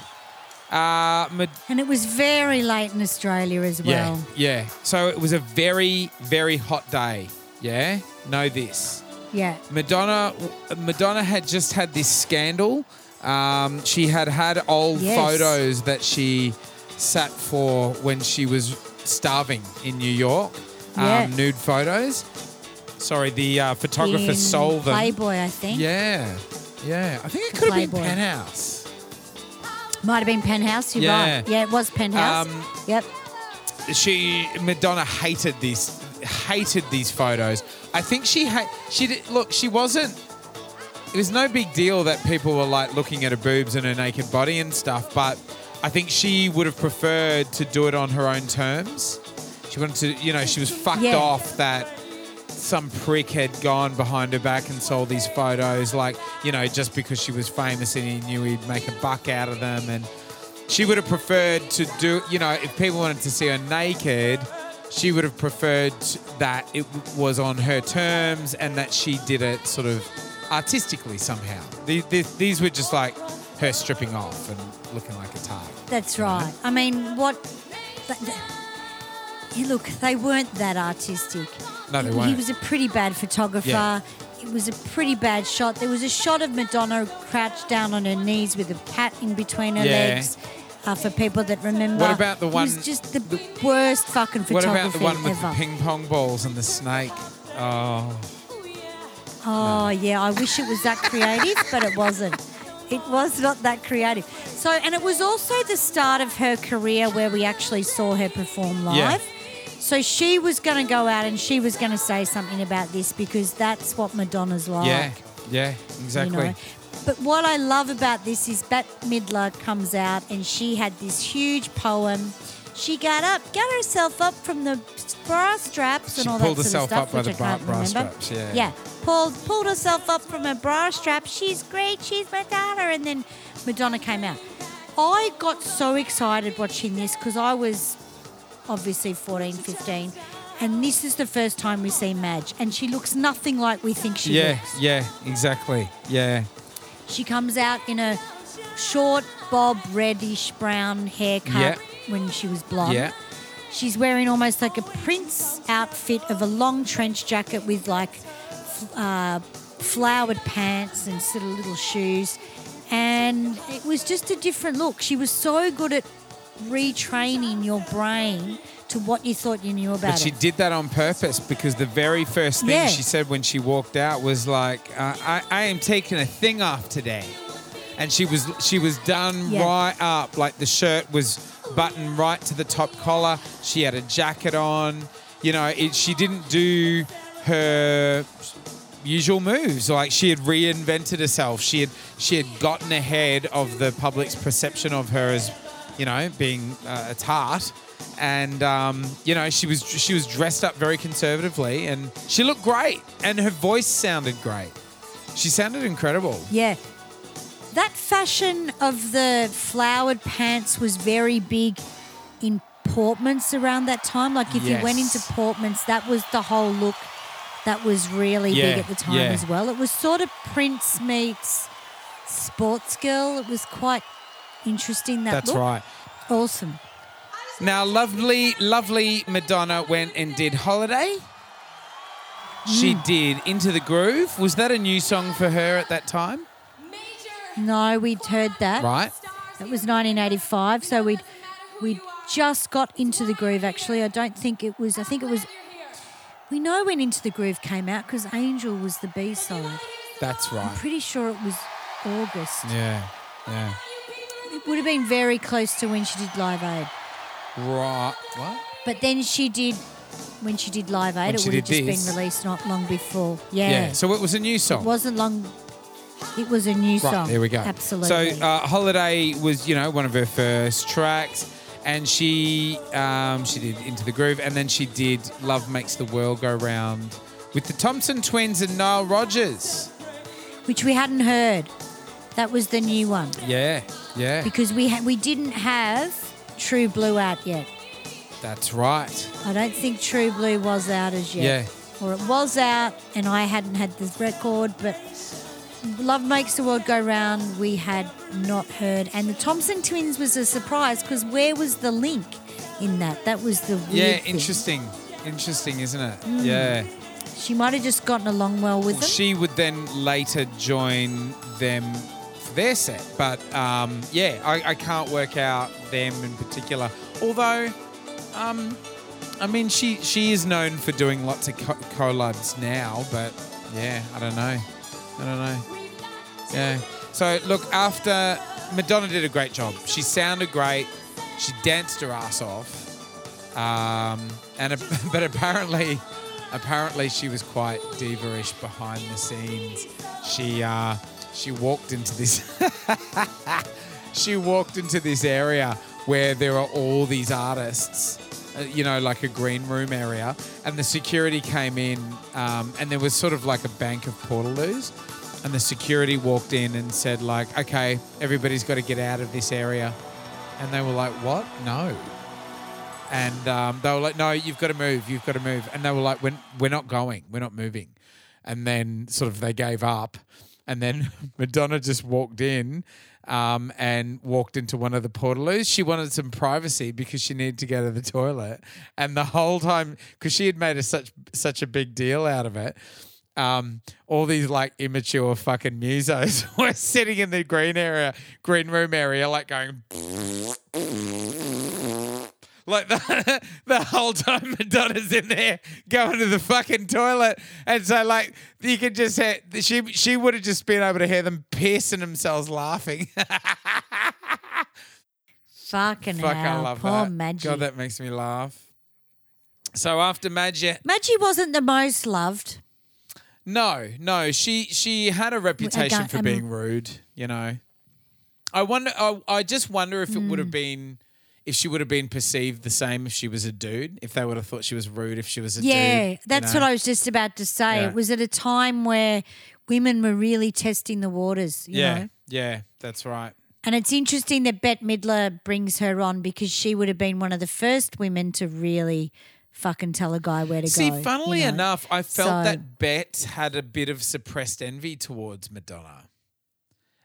Uh, Mad- and it was very late in Australia as well. Yeah, yeah. So it was a very, very hot day. Yeah, know this. Yeah. Madonna, Madonna had just had this scandal. Um, she had had old yes. photos that she sat for when she was starving in New York. Yeah. Um, nude photos. Sorry, the uh, photographer in sold them. Playboy, I think. Yeah, yeah. I think it could have been Penthouse. Might have been Penthouse, you're yeah. right. Yeah, it was Penthouse. Um, yep. She Madonna hated this, hated these photos. I think she ha- she did, look. She wasn't. It was no big deal that people were like looking at her boobs and her naked body and stuff. But I think she would have preferred to do it on her own terms. She wanted to, you know, she was fucked yeah. off that some prick had gone behind her back and sold these photos, like, you know, just because she was famous and he knew he'd make a buck out of them. And she would have preferred to do, you know, if people wanted to see her naked, she would have preferred that it was on her terms and that she did it sort of artistically somehow. These, these were just like her stripping off and looking like a tart. That's right. Know? I mean, what... Look, they weren't that artistic. No, they weren't. He was a pretty bad photographer. Yeah. It was a pretty bad shot. There was a shot of Madonna crouched down on her knees with a cat in between her yeah. legs. Uh, for people that remember, what about the one? It was just the, the worst fucking photography ever. What about the one with ever. the ping pong balls and the snake? Oh. Oh no. yeah, I wish it was that creative, but it wasn't. It was not that creative. So, and it was also the start of her career where we actually saw her perform live. Yeah. So she was going to go out and she was going to say something about this because that's what Madonna's like. Yeah, yeah, exactly. You know? But what I love about this is Bette Midler comes out and she had this huge poem. She got up, got herself up from the bra straps and she all that sort of stuff. She pulled herself up by the bra, bra straps, yeah. Yeah, pulled, pulled herself up from her bra straps. She's great, she's Madonna. And then Madonna came out. I got so excited watching this because I was obviously fourteen, fifteen, and this is the first time we see Madge, and she looks nothing like we think she yeah, looks. Yeah, yeah, exactly, yeah. She comes out in a short bob, reddish-brown haircut yeah. when she was blonde. Yeah. She's wearing almost like a Prince outfit of a long trench jacket with like uh, flowered pants and sort of little shoes. And it was just a different look. She was so good at retraining your brain to what you thought you knew about it. But she it. did that on purpose, because the very first thing yeah. she said when she walked out was like, uh, I, I am taking a thing off today. And she was she was done yeah. right up. Like the shirt was buttoned right to the top collar. She had a jacket on. You know, it, she didn't do her usual moves. Like she had reinvented herself. She had she had gotten ahead of the public's perception of her as, you know, being uh, a tart. And um, you know, she was she was dressed up very conservatively, and she looked great, and her voice sounded great. She sounded incredible. Yeah. That fashion of the flowered pants was very big in Portmans around that time. Like if yes. you went into Portmans, that was the whole look that was really yeah, big at the time yeah. as well. It was sort of Prince meets sports girl. It was quite interesting, that That's look. That's right. Awesome. Now, lovely, lovely Madonna went and did Holiday. Mm. She did Into the Groove. Was that a new song for her at that time? No, we'd heard that. Right. It was nineteen eighty-five, so we'd we just got Into the Groove, actually. I don't think it was – I think it was – we know when Into the Groove came out because Angel was the B-side. That's right. I'm pretty sure it was August. Yeah, yeah. It would have been very close to when she did Live Aid. Right. What? But then she did – when she did Live Aid, it would have just this. been released not long before. Yeah. Yeah, so it was a new song. It wasn't long – It was a new song. Right, there we go. Absolutely. So uh, Holiday was, you know, one of her first tracks, and she um, she did Into the Groove, and then she did Love Makes the World Go Round with the Thompson Twins and Nile Rodgers. Which we hadn't heard. That was the new one. Yeah, yeah. Because we ha- we didn't have True Blue out yet. That's right. I don't think True Blue was out as yet. Yeah. Or it was out and I hadn't had this record, but... Love Makes the World Go Round we had not heard, and the Thompson Twins was a surprise because where was the link in that? That was the weird Yeah, interesting. Thing. Interesting, isn't it? Mm. Yeah. She might have just gotten along well with well, them. She would then later join them for their set, but um, yeah, I, I can't work out them in particular. Although, um, I mean, she, she is known for doing lots of co- collabs now, but yeah, I don't know. I don't know. Yeah. So, look, after Madonna did a great job. She sounded great. She danced her ass off. Um, and but apparently, apparently she was quite diva-ish behind the scenes. She uh, she walked into this. she walked into this area where there are all these artists. You know, like a green room area, and the security came in um, and there was sort of like a bank of portaloos, and the security walked in and said like, okay, everybody's got to get out of this area. And they were like, what? No. And um, they were like, no, you've got to move, you've got to move. And they were like, we're, we're not going, we're not moving. And then sort of they gave up, and then Madonna just walked in Um, and walked into one of the portaloos. She wanted some privacy because she needed to go to the toilet. And the whole time, because she had made a, such such a big deal out of it, um, all these like immature fucking musos were sitting in the green area, green room area, like going like the, the whole time Madonna's in there going to the fucking toilet. And so like you could just hear, she, she would have just been able to hear them piercing themselves laughing. Fucking Fuck, hell. I love Poor that. Maggie. God, that makes me laugh. So after Maggie. Maggie wasn't the most loved. No, no. She, she had a reputation got, for um, being rude, you know. I wonder. I, I just wonder if it mm. would have been... if she would have been perceived the same if she was a dude, if they would have thought she was rude if she was a yeah, dude. Yeah, that's you know? what I was just about to say. Yeah. It was at a time where women were really testing the waters, you yeah, know? Yeah, that's right. And it's interesting that Bette Midler brings her on because she would have been one of the first women to really fucking tell a guy where to See, go. See, funnily you know? enough, I felt so, that Bette had a bit of suppressed envy towards Madonna.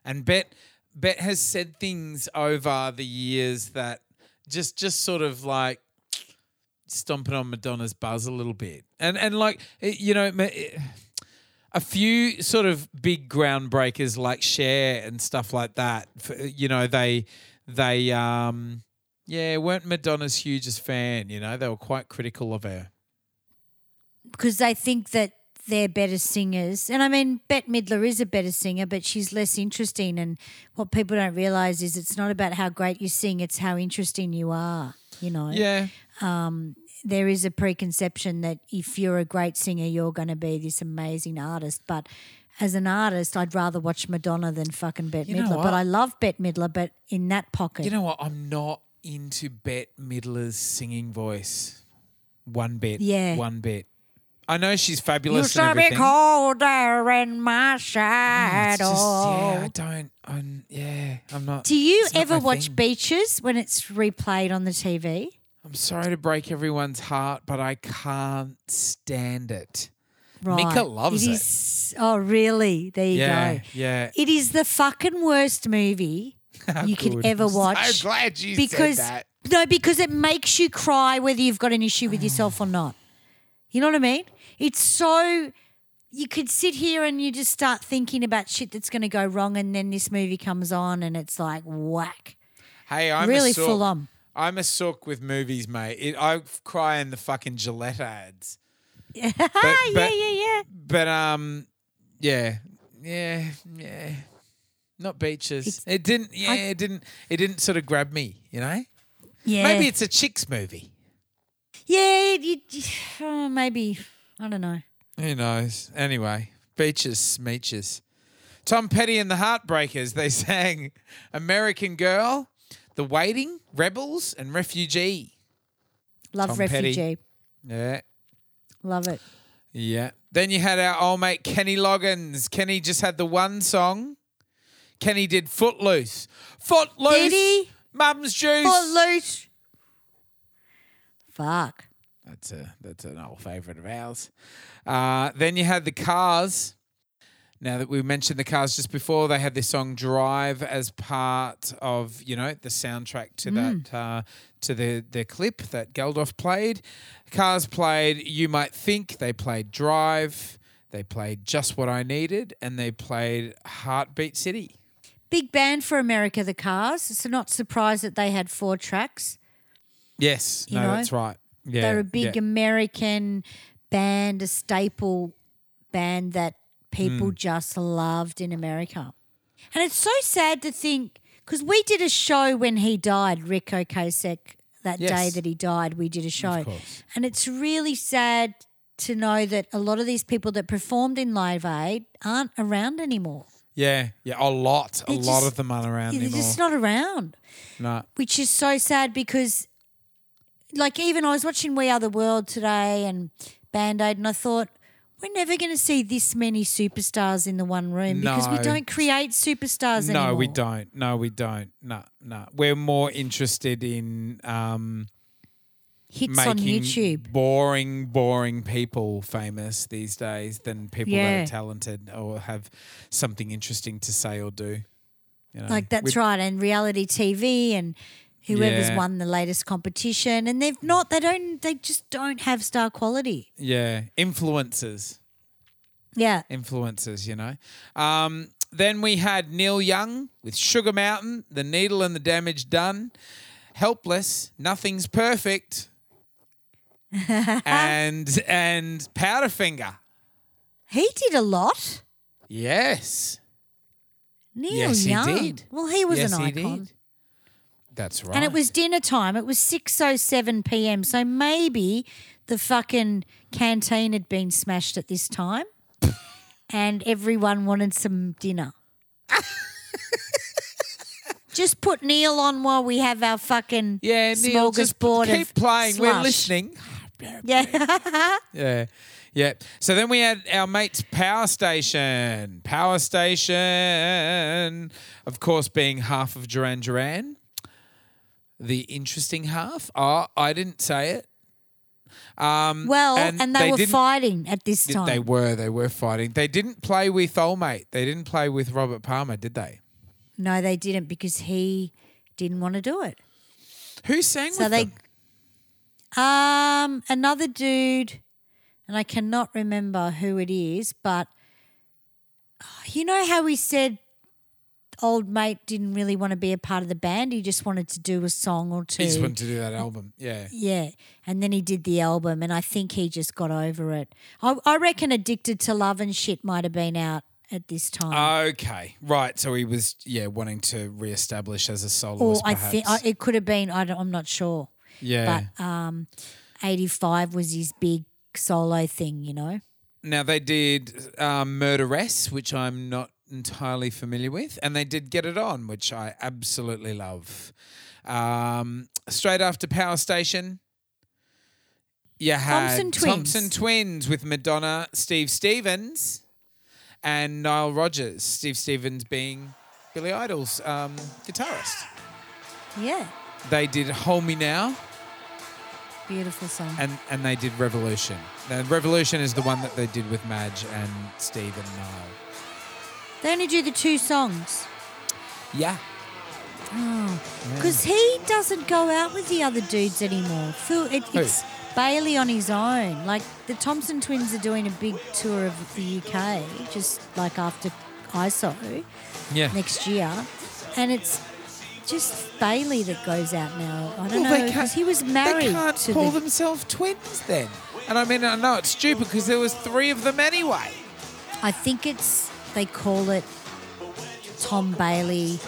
And Bette, Bette has said things over the years that just just sort of like stomping on Madonna's buzz a little bit. And, and like, you know, a few sort of big groundbreakers like Cher and stuff like that, you know, they they um yeah, weren't Madonna's hugest fan, you know. They were quite critical of her. Because they think that they're better singers. And, I mean, Bette Midler is a better singer, but she's less interesting. And what people don't realise is it's not about how great you sing, it's how interesting you are, you know. Yeah. Um, there is a preconception that if you're a great singer, you're going to be this amazing artist. But as an artist, I'd rather watch Madonna than fucking Bette you know Midler. What? But I love Bette Midler, but in that pocket. You know what? I'm not into Bette Midler's singing voice one bit, yeah. one bit. I know she's fabulous and everything. You should be colder in my shadow. Oh, it's just, yeah, I don't, I'm, yeah, I'm not. Do you ever watch thing. Beaches when it's replayed on the T V? I'm sorry to break everyone's heart, but I can't stand it. Right. Mika loves it. Is, it. Oh, really? There you yeah, go. Yeah, it is the fucking worst movie. How you could ever watch. I'm so glad you because, said that. No, because it makes you cry whether you've got an issue with yourself or not. You know what I mean? It's so – you could sit here and you just start thinking about shit that's going to go wrong and then this movie comes on and it's like whack. Hey, I'm really a sook. full on. I'm a sook with movies, mate. It, I cry in the fucking Gillette ads. but, but, yeah, yeah, yeah. But, um, yeah, yeah, yeah. Not Beaches. It's, it didn't. Yeah, I, it didn't. It didn't sort of grab me. You know. Yeah. Maybe it's a chicks movie. Yeah. You, oh, maybe. I don't know. Who knows? Anyway, Beaches, Smeeches. Tom Petty and the Heartbreakers. They sang "American Girl," "The Waiting," "Rebels," and "Refugee." Love Tom Refugee. Petty. Yeah. Love it. Yeah. Then you had our old mate Kenny Loggins. Kenny just had the one song. Kenny did Footloose. Footloose. Did he? Mum's Juice. Footloose. Fuck. That's a that's an old favourite of ours. Uh, then you had the Cars. Now that we mentioned the Cars just before, they had this song "Drive" as part of you know the soundtrack to mm. that uh, to the the clip that Geldof played. Cars played "You Might Think." They played "Drive." They played "Just What I Needed" and they played "Heartbeat City." Big band for America, the Cars. So not surprised that they had four tracks. Yes, you no, know? that's right. Yeah, they're a big yeah. American band, a staple band that people mm. just loved in America. And it's so sad to think because we did a show when he died, Rick Ocasek, that yes. day that he died we did a show. Of course. And it's really sad to know that a lot of these people that performed in Live Aid aren't around anymore. Yeah, yeah, a lot. They're a just, lot of them aren't around they're anymore. They're just not around. No. Which is so sad because, like, even I was watching We Are The World today and Band-Aid and I thought we're never going to see this many superstars in the one room no. because we don't create superstars no, anymore. No, we don't. No, we don't. No, no. We're more interested in um, – hits on YouTube. Boring, boring people famous these days than people yeah. that are talented or have something interesting to say or do. You know? Like that's With, right, and reality T V and whoever's yeah. won the latest competition, and they've not. They don't. They just don't have star quality. Yeah, influencers. Yeah, influencers. You know. Um, then we had Neil Young with Sugar Mountain, The Needle and the Damage Done, Helpless, Nothing's Perfect. and and Powderfinger. He did a lot. Yes. Neil yes, Young. He did. Well, he was yes, an icon. Did. That's right. And it was dinner time. It was six oh seven p.m. So maybe the fucking canteen had been smashed at this time and everyone wanted some dinner. Just put Neil on while we have our fucking yeah, Neil, smorgasbord. Just keep playing. Slush. We're listening. Yeah. yeah. Yeah. So then we had our mates Power Station. Power Station, of course, being half of Duran Duran. The interesting half. Oh, I didn't say it. Um, well, and, and they, they were fighting at this time. They were. They were fighting. They didn't play with Old Mate. They didn't play with Robert Palmer, did they? No, they didn't, because he didn't want to do it. Who sang so with they, them? Um, another dude, and I cannot remember who it is, but you know how we said Old Mate didn't really want to be a part of the band? He just wanted to do a song or two. He just wanted to do that album, yeah. Yeah, and then he did the album, and I think he just got over it. I, I reckon Addicted to Love and shit might have been out at this time. Okay, right. So he was, yeah, wanting to reestablish as a soloist. Or I think it could have been. I don't, I'm not sure. Yeah, but um, eighty-five was his big solo thing, you know. Now they did um, Murderess, which I'm not entirely familiar with, and they did Get It On, which I absolutely love. Um, straight after Power Station, you had Thompson Twins, Thompson Twins with Madonna, Steve Stevens. And Nile Rodgers, Steve Stevens being Billy Idol's um, guitarist. Yeah. They did Hold Me Now. Beautiful song. And and they did Revolution. Now, Revolution is the one that they did with Madge and Steve and Nile. They only do the two songs. Yeah. Oh. Because yeah. he doesn't go out with the other dudes anymore. Phil, it, it's Bailey on his own. Like, the Thompson Twins are doing a big tour of the U K, just like after I S O yeah. next year. And it's just Bailey that goes out now. I don't well, know, because he was married. They can't to call the... themselves twins then. And I mean, I know it's stupid because there was three of them anyway. I think it's, they call it Tom Bailey.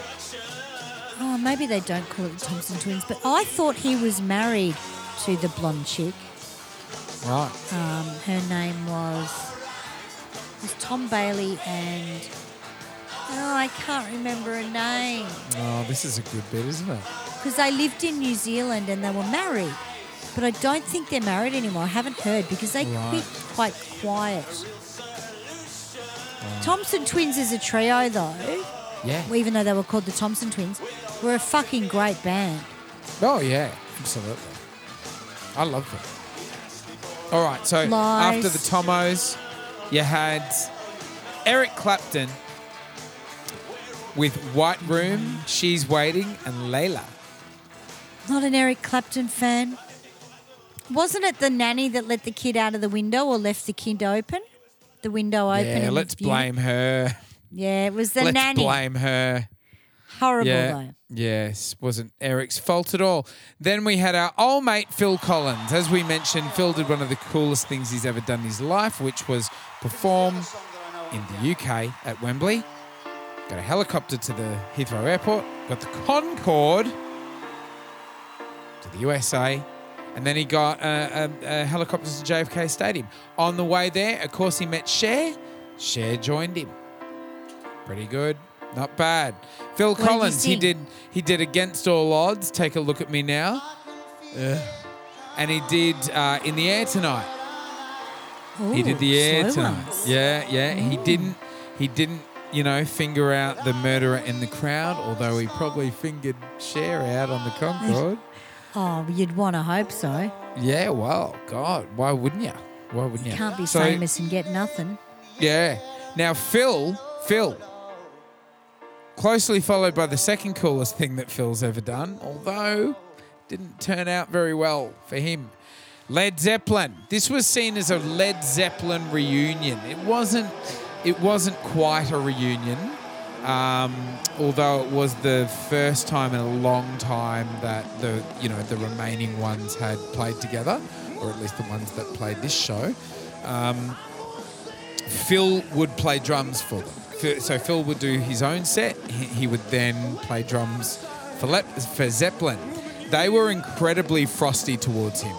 Oh, maybe they don't call it the Thompson Twins, but I thought he was married to the blonde chick. Right. Um, her name was, was Tom Bailey and, oh, I can't remember her name. Oh, this is a good bit, isn't it? Because they lived in New Zealand and they were married. But I don't think they're married anymore. I haven't heard because they right. quit quite quiet. Right. Thompson Twins is a trio though. Yeah. Well, even though they were called the Thompson Twins, were a fucking great band. Oh, yeah, absolutely. I love them. All right, so Lies. After the Tomos, you had Eric Clapton with White Room, She's Waiting, and Layla. Not an Eric Clapton fan. Wasn't it the nanny that let the kid out of the window or left the kid open? The window open. Yeah, let's blame her. Yeah, it was the let's nanny. Let's blame her. Horrible, yeah, though. Yes, wasn't Eric's fault at all. Then we had our old mate Phil Collins. As we mentioned, Phil did one of the coolest things he's ever done in his life, which was perform in the U K at Wembley. Got a helicopter to the Heathrow Airport, got the Concorde to the U S A, and then he got a, a, a helicopter to J F K Stadium. On the way there, of course, he met Cher. Cher joined him. Pretty good. Not bad. Phil what Collins, did he did he did Against All Odds, Take a Look at Me Now. Uh, and he did uh, In the Air Tonight. Ooh, he did The Air so Tonight. Nice. Yeah, yeah. Ooh. He didn't he didn't, you know, finger out the murderer in the crowd, although he probably fingered Cher out on the Concorde. Oh, you'd want to hope so. Yeah, well, God, why wouldn't you? Why wouldn't you? You can't be so, famous and get nothing. Yeah. Now Phil, Phil closely followed by the second coolest thing that Phil's ever done, although didn't turn out very well for him. Led Zeppelin. This was seen as a Led Zeppelin reunion. It wasn't It wasn't quite a reunion, um, although it was the first time in a long time that the you know the remaining ones had played together, or at least the ones that played this show. Um, Phil would play drums for them. So Phil would do his own set. He would then play drums for, Le- for Zeppelin. They were incredibly frosty towards him.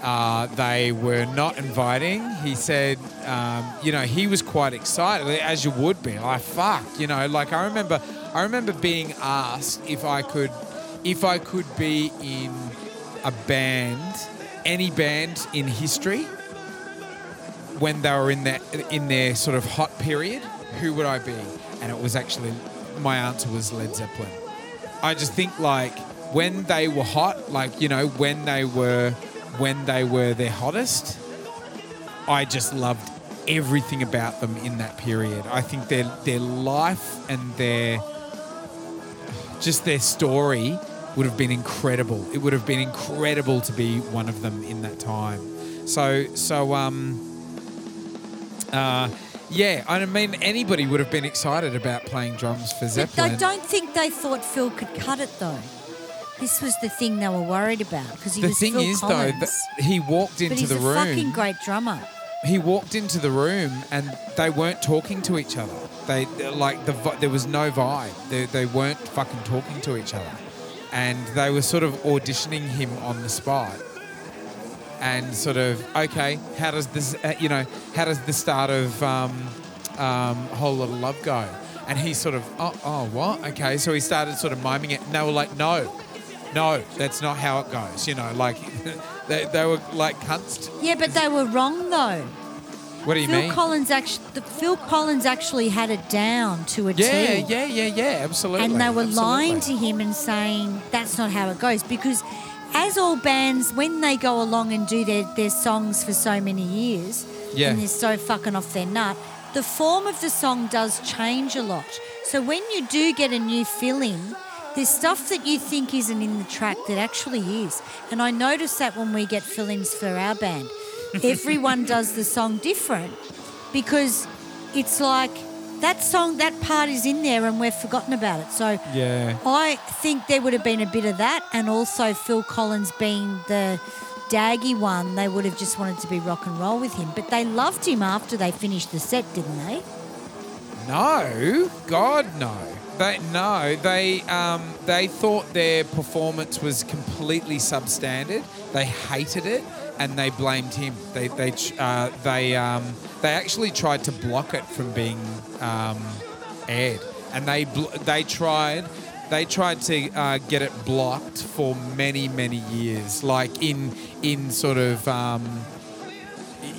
Uh, they were not inviting. He said, um, you know, he was quite excited, as you would be. Like, fuck, you know, like I remember, I remember being asked if I could, if I could be in a band, any band in history, when they were in their, in their sort of hot period, who would I be? And it was actually, my answer was Led Zeppelin. I just think, like, when they were hot, like, you know, when they were, when they were their hottest, I just loved everything about them in that period. I think their their life and their, just their story would have been incredible. It would have been incredible to be one of them in that time. So, so um, uh, yeah, I mean, anybody would have been excited about playing drums for Zeppelin. But I don't think they thought Phil could cut it, though. This was the thing they were worried about, because he was Phil Collins. The thing is, though, he walked into the room. But he's a fucking great drummer. He walked into the room and they weren't talking to each other. They like the there was no vibe. They they weren't fucking talking to each other, and they were sort of auditioning him on the spot. And sort of, okay, how does this? Uh, you know, how does the start of um, um, Whole Lotta Love go? And he sort of, oh, oh, what? Okay, so he started sort of miming it, and they were like, no. No, that's not how it goes, you know, like they, they were like cunts. Yeah, but they were wrong though. What do you Phil mean? Collins actually, the, Phil Collins actually had it down to a T. Yeah, yeah, yeah, yeah, absolutely. And they were absolutely. lying to him and saying that's not how it goes, because as all bands, when they go along and do their, their songs for so many years yeah. and they're so fucking off their nut, the form of the song does change a lot. So when you do get a new fill-in, there's stuff that you think isn't in the track that actually is. And I notice that when we get fill-ins for our band. Everyone does the song different, because it's like that song, that part is in there and we've forgotten about it. So yeah. I think there would have been a bit of that, and also Phil Collins being the daggy one, they would have just wanted to be rock and roll with him. But they loved him after they finished the set, didn't they? No. God, no. They, no, they um, they thought their performance was completely substandard. They hated it, and they blamed him. They they uh, they um, they actually tried to block it from being um, aired, and they bl- they tried they tried to uh, get it blocked for many many years, like in in sort of um,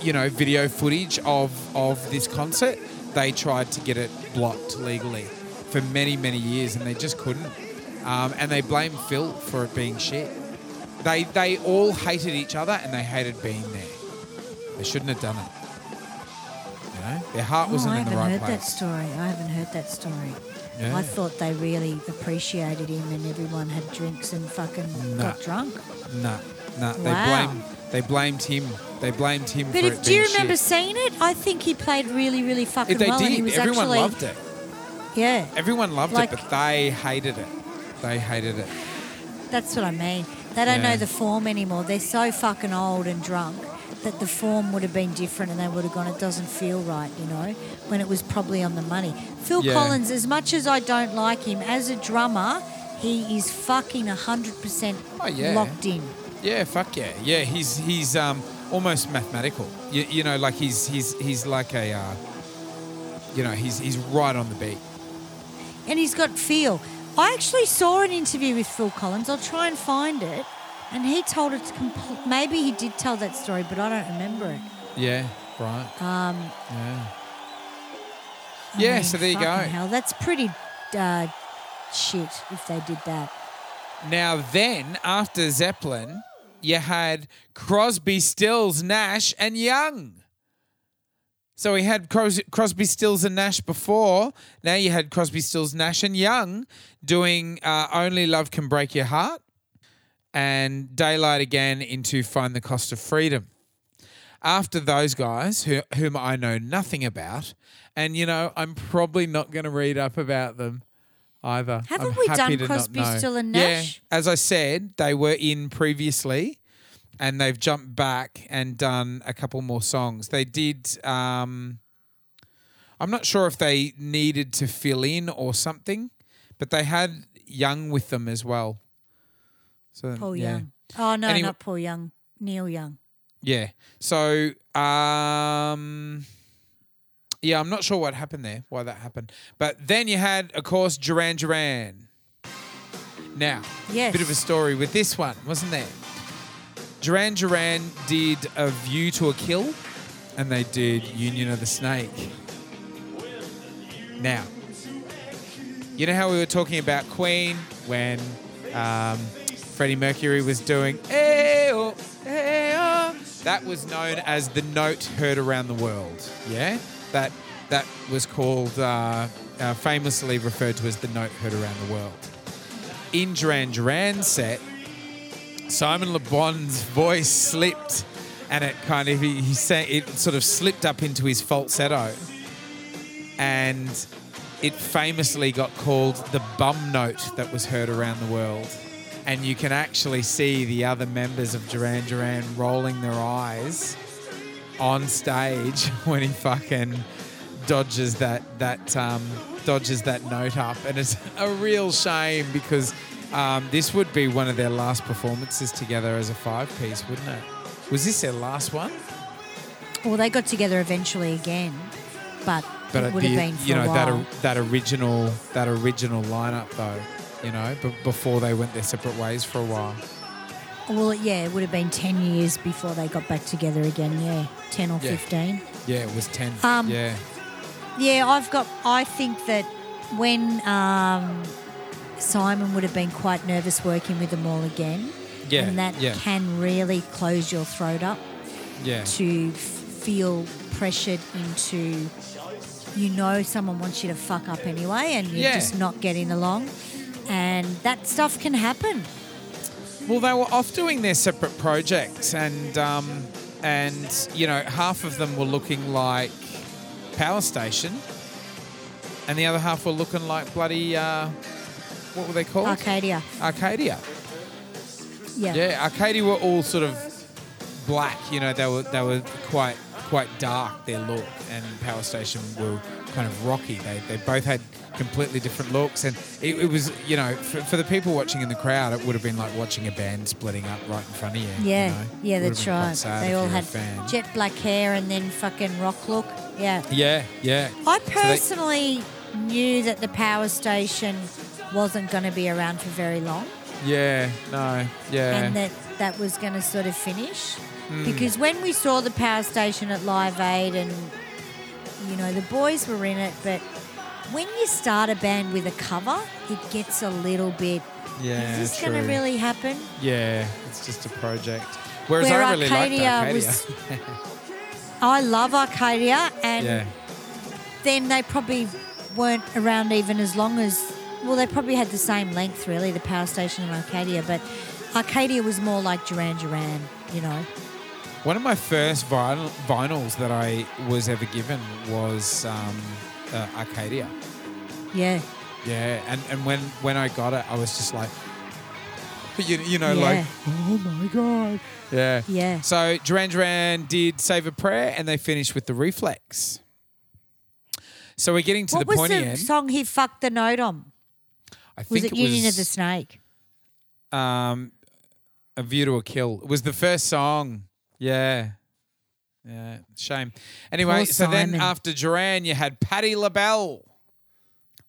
you know video footage of of this concert. They tried to get it blocked legally for many, many years, and they just couldn't. Um, and they blamed Phil for it being shit. They they all hated each other, and they hated being there. They shouldn't have done it. You know, their heart oh, wasn't in the right place. I haven't heard that story. I haven't heard that story. Yeah. I thought they really appreciated him, and everyone had drinks and fucking no. got drunk. No, no, they wow. blamed they blamed him. They blamed him. But for if, it being do you remember shit. Seeing it? I think he played really, really fucking if they well. They did. He was Everyone actually, loved it. Yeah. Everyone loved like, it, but they hated it. They hated it. That's what I mean. They don't yeah. know the form anymore. They're so fucking old and drunk that the form would have been different, and they would have gone, it doesn't feel right, you know, when it was probably on the money. Phil yeah. Collins, as much as I don't like him, as a drummer, he is fucking one hundred percent oh, yeah. locked in. Yeah, fuck yeah. Yeah, he's he's um, almost mathematical. You, you know, like he's he's he's like a, uh, you know, he's he's right on the beat. And he's got feel. I actually saw an interview with Phil Collins. I'll try and find it. And he told it to compl- maybe he did tell that story, but I don't remember it. Yeah, right. Um, yeah. I yeah, mean, so there you go. Hell, that's pretty uh, shit if they did that. Now then, after Zeppelin, you had Crosby, Stills, Nash and Young. So we had Cros- Crosby, Stills and Nash before. Now you had Crosby, Stills, Nash and Young doing uh, Only Love Can Break Your Heart, and Daylight Again into Find the Cost of Freedom. After those guys, who, whom I know nothing about, and, you know, I'm probably not going to read up about them either. Haven't I'm we done Crosby, Stills and Nash? Yeah, as I said, they were in previously. And they've jumped back and done a couple more songs. They did um, – I'm not sure if they needed to fill in or something, but they had Young with them as well. So, Paul yeah. Young. Oh, no, anyway, not Paul Young. Neil Young. Yeah. So, um, yeah, I'm not sure what happened there, why that happened. But then you had, of course, Duran Duran. Now, yes. bit of a story with this one, wasn't there? Duran Duran did A View to a Kill, and they did Union of the Snake. Now, you know how we were talking about Queen when um, Freddie Mercury was doing "Hey-oh, hey-oh"? That was known as the note heard around the world. Yeah, that that was called uh, uh, famously referred to as the note heard around the world. In Duran Duran's set, Simon Le Bon's voice slipped, and it kind of he, he sang, it sort of slipped up into his falsetto, and it famously got called the bum note that was heard around the world. And you can actually see the other members of Duran Duran rolling their eyes on stage when he fucking dodges that that um, dodges that note up, and it's a real shame because. Um, this would be one of their last performances together as a five-piece, wouldn't it? Was this their last one? Well, they got together eventually again, but, but it would the, have been for you know, a while. That, that original that original lineup, though, you know, b- before they went their separate ways for a while. Well, yeah, it would have been ten years before they got back together again. Yeah, ten or yeah. fifteen. Yeah, it was ten. Um, yeah, yeah. I've got. I think that when. Um, Simon would have been quite nervous working with them all again. Yeah, and that yeah. can really close your throat up yeah. to f- feel pressured into, you know, someone wants you to fuck up anyway and you're yeah. just not getting along. And that stuff can happen. Well, they were off doing their separate projects and, um, and you know, half of them were looking like Power Station and the other half were looking like bloody... Uh, What were they called? Arcadia. Arcadia. Yeah. Yeah, Arcadia were all sort of black. You know, they were they were quite quite dark, their look, and Power Station were kind of rocky. They they both had completely different looks, and it, it was, you know, for, for the people watching in the crowd, it would have been like watching a band splitting up right in front of you. Yeah, you know? yeah, that's right. They all had jet black hair and then fucking rock look. Yeah. Yeah, yeah. I personally so they, knew that the Power Station... wasn't going to be around for very long. Yeah, no, yeah. And that that was going to sort of finish. Mm. Because when we saw the Power Station at Live Aid and, you know, the boys were in it, but when you start a band with a cover, it gets a little bit, yeah, is this going to really happen? Yeah, it's just a project. Whereas Where I really Arcadia liked Arcadia. Was, I love Arcadia and yeah. then they probably weren't around even as long as... Well, they probably had the same length, really, the Power Station and Arcadia, but Arcadia was more like Duran Duran, you know. One of my first vinyl, vinyls that I was ever given was um, uh, Arcadia. Yeah. Yeah, and, and when, when I got it, I was just like, you, you know, yeah. like, oh, my God. Yeah. Yeah. So Duran Duran did Save a Prayer and they finished with The Reflex. So we're getting to what the pointy end. What was the song he fucked the note on? I think was it, it Union was, of the Snake? Um, A View to a Kill. It was the first song. Yeah. Yeah. Shame. Anyway, Poor so Simon. Then after Duran, you had Patti LaBelle.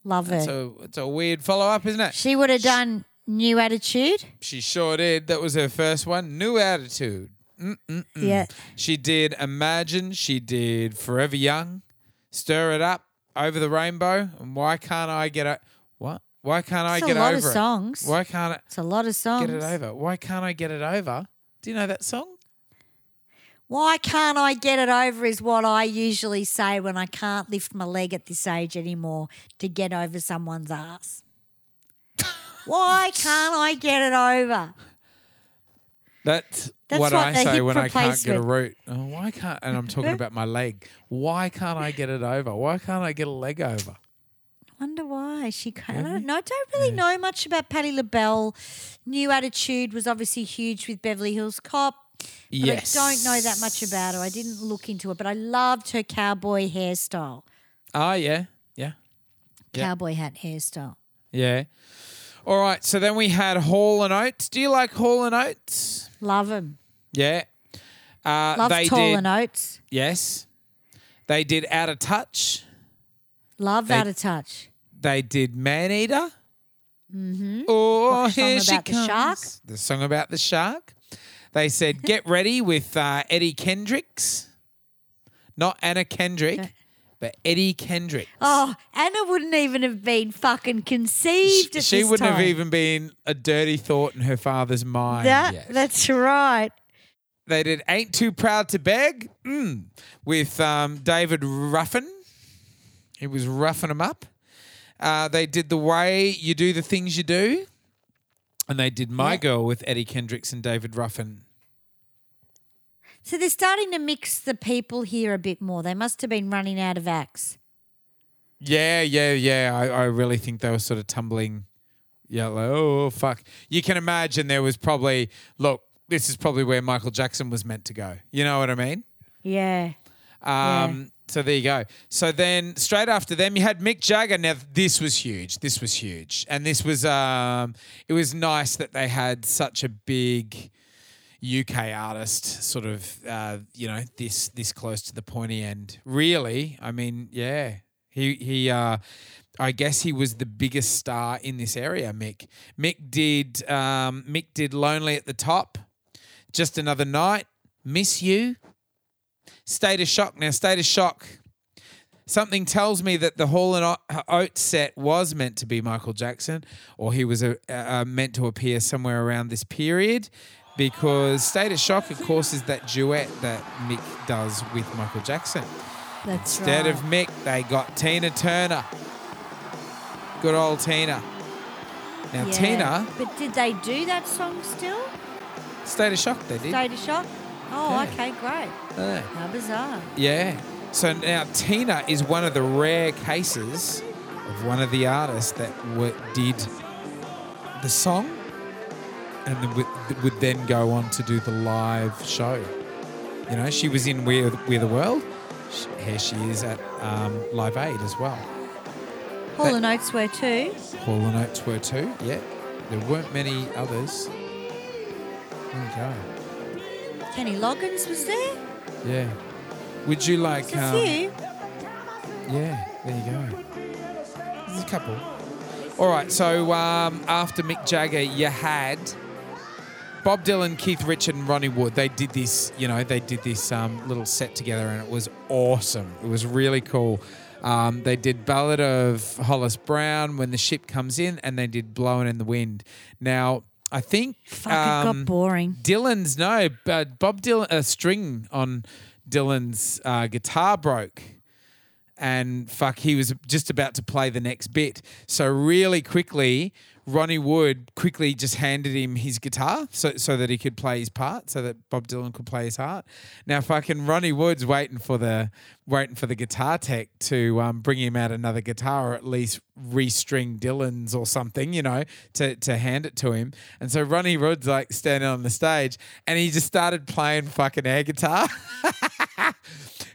Love That's her. A, it's a weird follow-up, isn't it? She would have done New Attitude. She sure did. That was her first one. New Attitude. Mm-mm-mm. Yeah. She did Imagine. She did Forever Young. Stir It Up. Over the Rainbow. And Why Can't I Get It? What? Why can't it's I get over it? It's a lot of songs. Why can't I? It's a lot of songs. Get it over. Why can't I get it over? Do you know that song? Why can't I get it over is what I usually say when I can't lift my leg at this age anymore to get over someone's ass. Why can't I get it over? That's, That's what, what I say when I can't get a root. Oh, why can't? And I'm talking about my leg. Why can't I get it over? Why can't I get a leg over? Wonder why she kind of, I don't know. I don't really yeah. know much about Patti LaBelle. New Attitude was obviously huge with Beverly Hills Cop. Yes. I don't know that much about her. I didn't look into it, but I loved her cowboy hairstyle. Oh, yeah. Yeah. Cowboy yeah. hat hairstyle. Yeah. All right. So then we had Hall and Oates. Do you like Hall and Oates? Love them. Yeah. Uh, Love Hall and Oates. Yes. They did Out of Touch. Love they, Out of Touch. They did Maneater. Mm-hmm. Oh, here she comes. The song about the shark. The song about the shark. They said Get Ready with uh, Eddie Kendricks. Not Anna Kendrick, no. but Eddie Kendricks. Oh, Anna wouldn't even have been fucking conceived she, at she this time. She wouldn't have even been a dirty thought in her father's mind that, yet. That's right. They did Ain't Too Proud to Beg mm, with um, David Ruffin. He was roughing them up. Uh, they did The Way You Do the Things You Do. And they did My yeah. Girl with Eddie Kendricks and David Ruffin. So they're starting to mix the people here a bit more. They must have been running out of acts. Yeah, yeah, yeah. I, I really think they were sort of tumbling. Yeah, like, oh, fuck. You can imagine there was probably, look, this is probably where Michael Jackson was meant to go. You know what I mean? Yeah. Um, yeah. So there you go. So then straight after them you had Mick Jagger. Now this was huge. This was huge. And this was um, – it was nice that they had such a big U K artist sort of, uh, you know, this this close to the pointy end. Really, I mean, yeah. He he. Uh, I guess he was the biggest star in this area, Mick. Mick did um, Mick did Lonely at the Top, Just Another Night, Miss You. State of Shock. Now, State of Shock, something tells me that the Hall and Oates set was meant to be Michael Jackson, or he was a, uh, meant to appear somewhere around this period, because State of Shock, of course, is that duet that Mick does with Michael Jackson. That's Instead right. of Mick, they got Tina Turner. Good old Tina. Now, yeah. Tina. But did they do that song still? State of Shock, they did. State of Shock? Oh, yeah. Okay, great. Yeah. How bizarre. Yeah. So now Tina is one of the rare cases of one of the artists that were, did the song and the, would, would then go on to do the live show. You know, she was in We Are, We Are The World. She, here she is at um, Live Aid as well. Hall and Oates were too. Hall and Oates were too, yeah. There weren't many others. There you go. Kenny Loggins was there. Yeah. Would you like... There's um, a few. Yeah, there you go. There's a couple. All right, so um, after Mick Jagger, you had Bob Dylan, Keith Richard and Ronnie Wood. They did this, you know, they did this um, little set together and it was awesome. It was really cool. Um, they did Ballad of Hollis Brown, When the Ship Comes In, and they did Blowin' in the Wind. Now... I think Fuck, um, it got boring. Dylan's no, but Bob Dylan a string on Dylan's uh, guitar broke, and fuck, he was just about to play the next bit. So really quickly, Ronnie Wood quickly just handed him his guitar so so that he could play his part, so that Bob Dylan could play his part. Now fucking Ronnie Wood's waiting for the waiting for the guitar tech to um, bring him out another guitar or at least restring Dylan's or something, you know, to to hand it to him. And so Ronnie Wood's like standing on the stage and he just started playing fucking air guitar.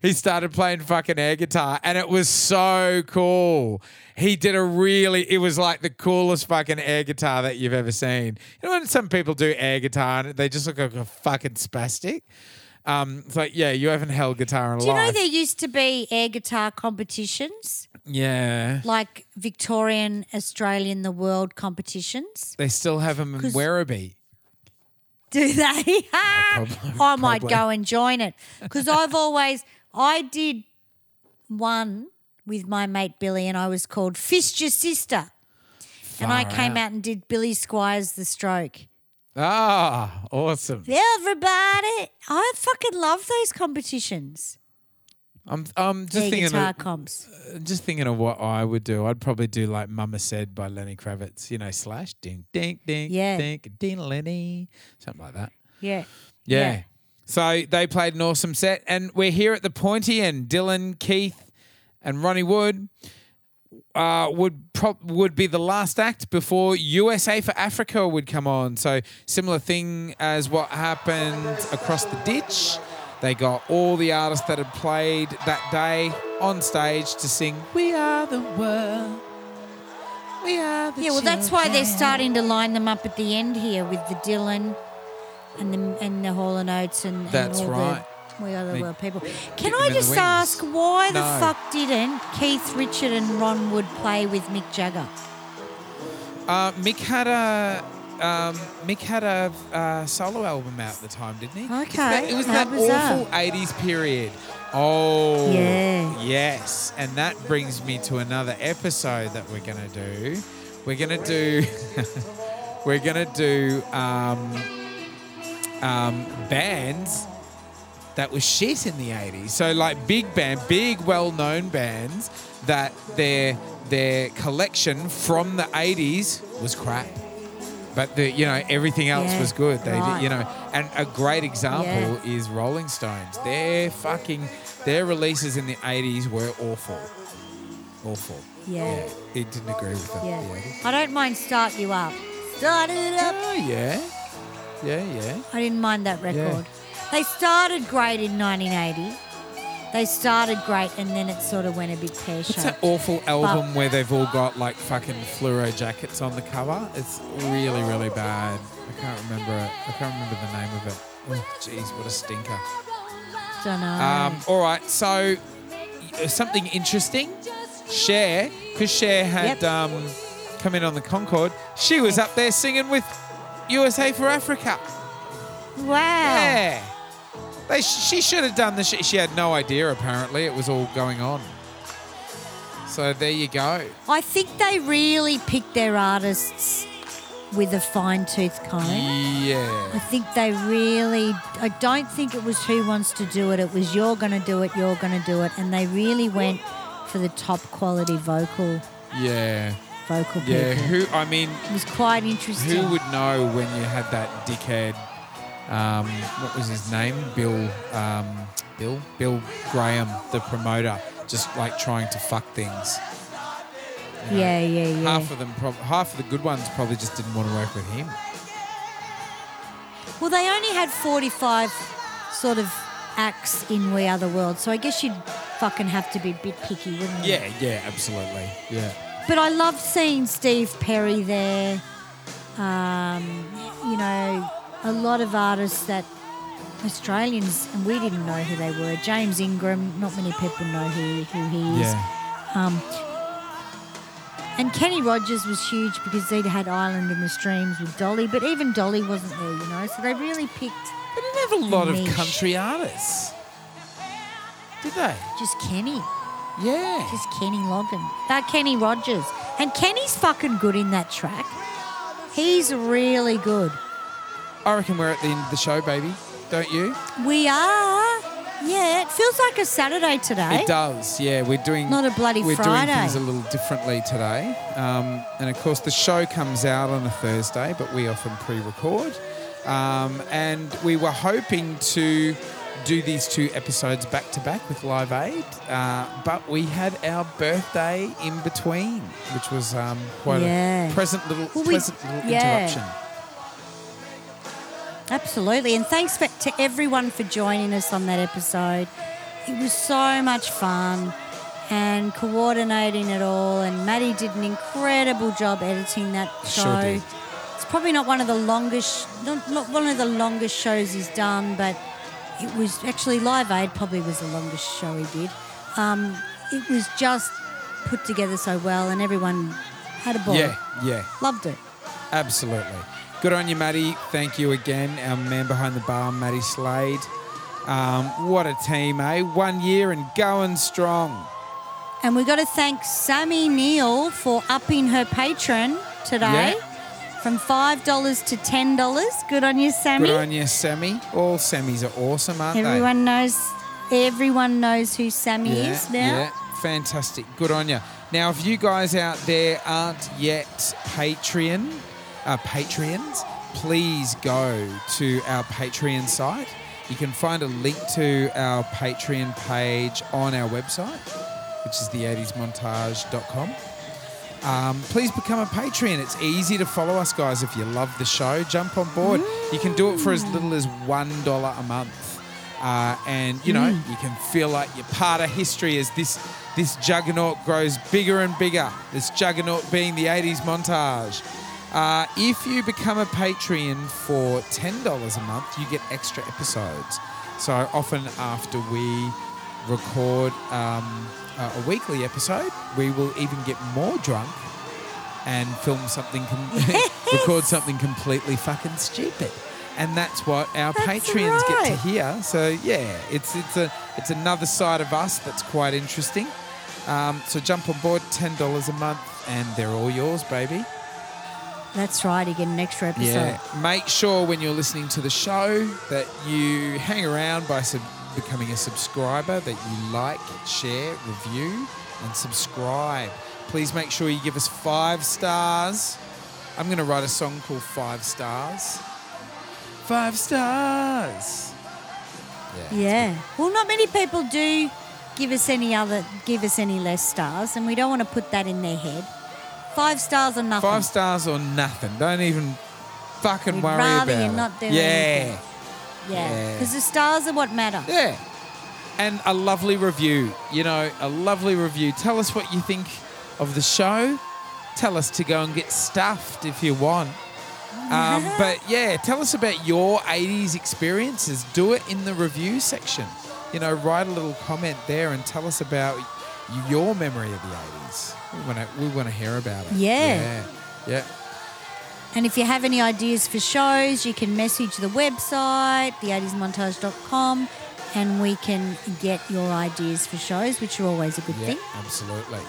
He started playing fucking air guitar and it was so cool. He did a really – it was like the coolest fucking air guitar that you've ever seen. You know when some people do air guitar and they just look like a fucking spastic? Um, it's like, yeah, you haven't held guitar in a while. Do you know there used to be air guitar competitions? Yeah. Like Victorian, Australian, the world competitions. They still have them in Werribee. Do they? Probably, I might probably. go and join it because I've always – I did one with my mate Billy and I was called Fist Your Sister. Far and I came out. out and did Billy Squire's The Stroke. Ah, awesome. Everybody. I fucking love those competitions. I'm I'm just Their thinking guitar of, comps. Uh, just thinking of what I would do. I'd probably do like Mama Said by Lenny Kravitz, you know, slash ding ding ding yeah. ding ding Lenny. Something like that. Yeah. Yeah. yeah. So they played an awesome set and we're here at the pointy end. Dylan, Keith and Ronnie Wood uh, would pro- would be the last act before U S A for Africa would come on. So similar thing as what happened across the ditch. They got all the artists that had played that day on stage to sing We Are The World. We are the Yeah, well, children. That's why they're starting to line them up at the end here with the Dylan and the and the Hall and Oates and, and That's all right. the We Are The World people. Can I just ask why no. the fuck didn't Keith Richard and Ron Wood play with Mick Jagger? Uh, Mick had a um, Mick had a uh, solo album out at the time, didn't he? Okay. That, it was How that bizarre. Awful eighties period. Oh, yeah. Yes. And that brings me to another episode that we're going to do. We're going to do... we're going to do um, um, bands that was shit in the eighties. So like big band, big well-known bands that their their collection from the eighties was crap. But the you know everything else yeah, was good. They right. did, you know, and a great example yeah. is Rolling Stones. Their fucking their releases in the eighties were awful. Awful. Yeah. yeah. It didn't agree with them. Yeah. yeah. I don't mind Start You Up. Start It Up. Oh yeah. Yeah, yeah. I didn't mind that record. Yeah. They started great in nineteen eighty. They started great and then it sort of went a bit pear-shaped. It's that awful album but where they've all got like fucking fluoro jackets on the cover. It's really, really bad. I can't remember it. I can't remember the name of it. Oh, jeez, what a stinker. Don't know. Um, all right, so something interesting. Cher, because Cher had yep. um, come in on the Concorde. She was yep. up there singing with U S A for Africa. Wow. Yeah. They sh- she should have done this. Sh- she had no idea, apparently. It was all going on. So there you go. I think they really picked their artists with a fine-tooth comb. Yeah. I think they really... I don't think it was who wants to do it. It was you're going to do it, you're going to do it. And they really went for the top-quality vocal. Yeah. Vocal people. Yeah, who... I mean... It was quite interesting. Who would know when you had that dickhead... Um, what was his name? Bill, um, Bill, Bill Graham, the promoter, just like trying to fuck things. You know, yeah, yeah, yeah. Half of them, prob- half of the good ones, probably just didn't want to work with him. Well, they only had forty-five sort of acts in We Are The World, so I guess you'd fucking have to be a bit picky, wouldn't you? Yeah, yeah, absolutely, yeah. But I loved seeing Steve Perry there. Um, you know. A lot of artists that Australians, and we didn't know who they were. James Ingram, not many people know who, who he is. Yeah. Um, and Kenny Rogers was huge because they'd had Island in the Streams with Dolly, but even Dolly wasn't there, you know, so they really picked. They didn't have a lot niche. of country artists, did they? Just Kenny. Yeah. Just Kenny Loggins. That Kenny Rogers. And Kenny's fucking good in that track. He's really good. I reckon we're at the end of the show, baby. Don't you? We are. Yeah, it feels like a Saturday today. It does, yeah. We're doing not a bloody we're Friday. We're doing things a little differently today. Um, and, of course, the show comes out on a Thursday, but we often pre-record. Um, and we were hoping to do these two episodes back-to-back with Live Aid, uh, but we had our birthday in between, which was um, quite yeah. a pleasant little, well, pleasant we, little yeah. interruption. Absolutely, and thanks for, to everyone for joining us on that episode. It was so much fun and coordinating it all, and Maddie did an incredible job editing that show. Sure did. It's probably not one of the longest, not, not one of the longest shows he's done, but it was actually Live Aid probably was the longest show he did. Um, it was just put together so well, and everyone had a ball. Yeah, yeah, loved it. Absolutely. Good on you, Maddie. Thank you again. Our man behind the bar, Maddie Slade. Um, what a team, eh? One year and going strong. And we've got to thank Sammy Neal for upping her patron today yeah. from five dollars to ten dollars. Good on you, Sammy. Good on you, Sammy. All Sammys are awesome, aren't everyone they? Knows, everyone knows who Sammy yeah, is now. Yeah, fantastic. Good on you. Now, if you guys out there aren't yet Patreon... Uh, Patreons, please go to our Patreon site. You can find a link to our Patreon page on our website, which is the eighties montage dot com. Um, please become a Patreon. It's easy to follow us, guys. If you love the show, jump on board. Mm. You can do it for as little as one dollar a month. Uh, and, you know, mm. you can feel like you're part of history as this, this juggernaut grows bigger and bigger. This juggernaut being the eighties montage. Uh, if you become a Patreon for ten dollars a month, you get extra episodes. So often after we record um, a, a weekly episode, we will even get more drunk and film something, com- yes. record something completely fucking stupid. And that's what our that's Patreons right. get to hear. So yeah, it's it's a it's another side of us that's quite interesting. Um, so jump on board, ten dollars a month, and they're all yours, baby. That's right, you get an extra episode. Yeah. Make sure when you're listening to the show that you hang around by sub- becoming a subscriber, that you like, share, review, and subscribe. Please make sure you give us five stars. I'm going to write a song called Five Stars. Five stars. Yeah. Yeah. Well, not many people do give us any other, give us any less stars, and we don't want to put that in their head. Five stars or nothing. Five stars or nothing. Don't even fucking We'd worry about it. Rather you're not doing yeah. anything. Yeah. Because yeah. the stars are what matter. Yeah. And a lovely review. You know, a lovely review. Tell us what you think of the show. Tell us to go and get stuffed if you want. Um, but, yeah, tell us about your eighties experiences. Do it in the review section. You know, write a little comment there and tell us about your memory of the eighties. We want to we want to hear about it. Yeah. yeah. Yeah. And if you have any ideas for shows, you can message the website, the eighties montage dot com, and we can get your ideas for shows, which are always a good yeah, thing. Absolutely.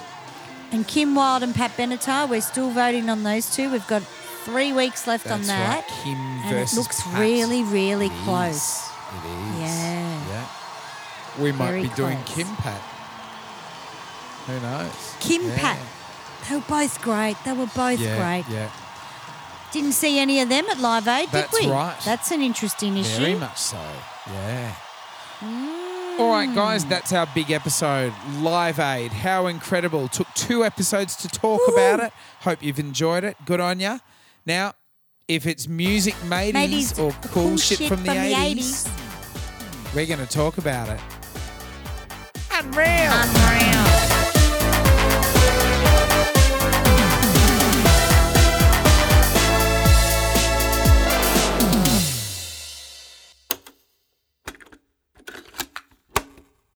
And Kim Wilde and Pat Benatar, we're still voting on those two. We've got three weeks left That's on that. Right. Kim and versus it looks Pat. really, really it close. Is. It is. Yeah. yeah. We might Very be close. doing Kim Pat. Who knows? Kim yeah. Pat. They were both great. They were both yeah, great. Yeah. Didn't see any of them at Live Aid, did That's we? That's right. That's an interesting issue. Very much so. Yeah. Mm. All right, guys, that's our big episode, Live Aid. How incredible. Took two episodes to talk Woo-hoo. about it. Hope you've enjoyed it. Good on ya. Now, if it's music mateys or cool, cool shit, shit from, from the, the eighties, eighties, we're going to talk about it. Unreal. Unreal.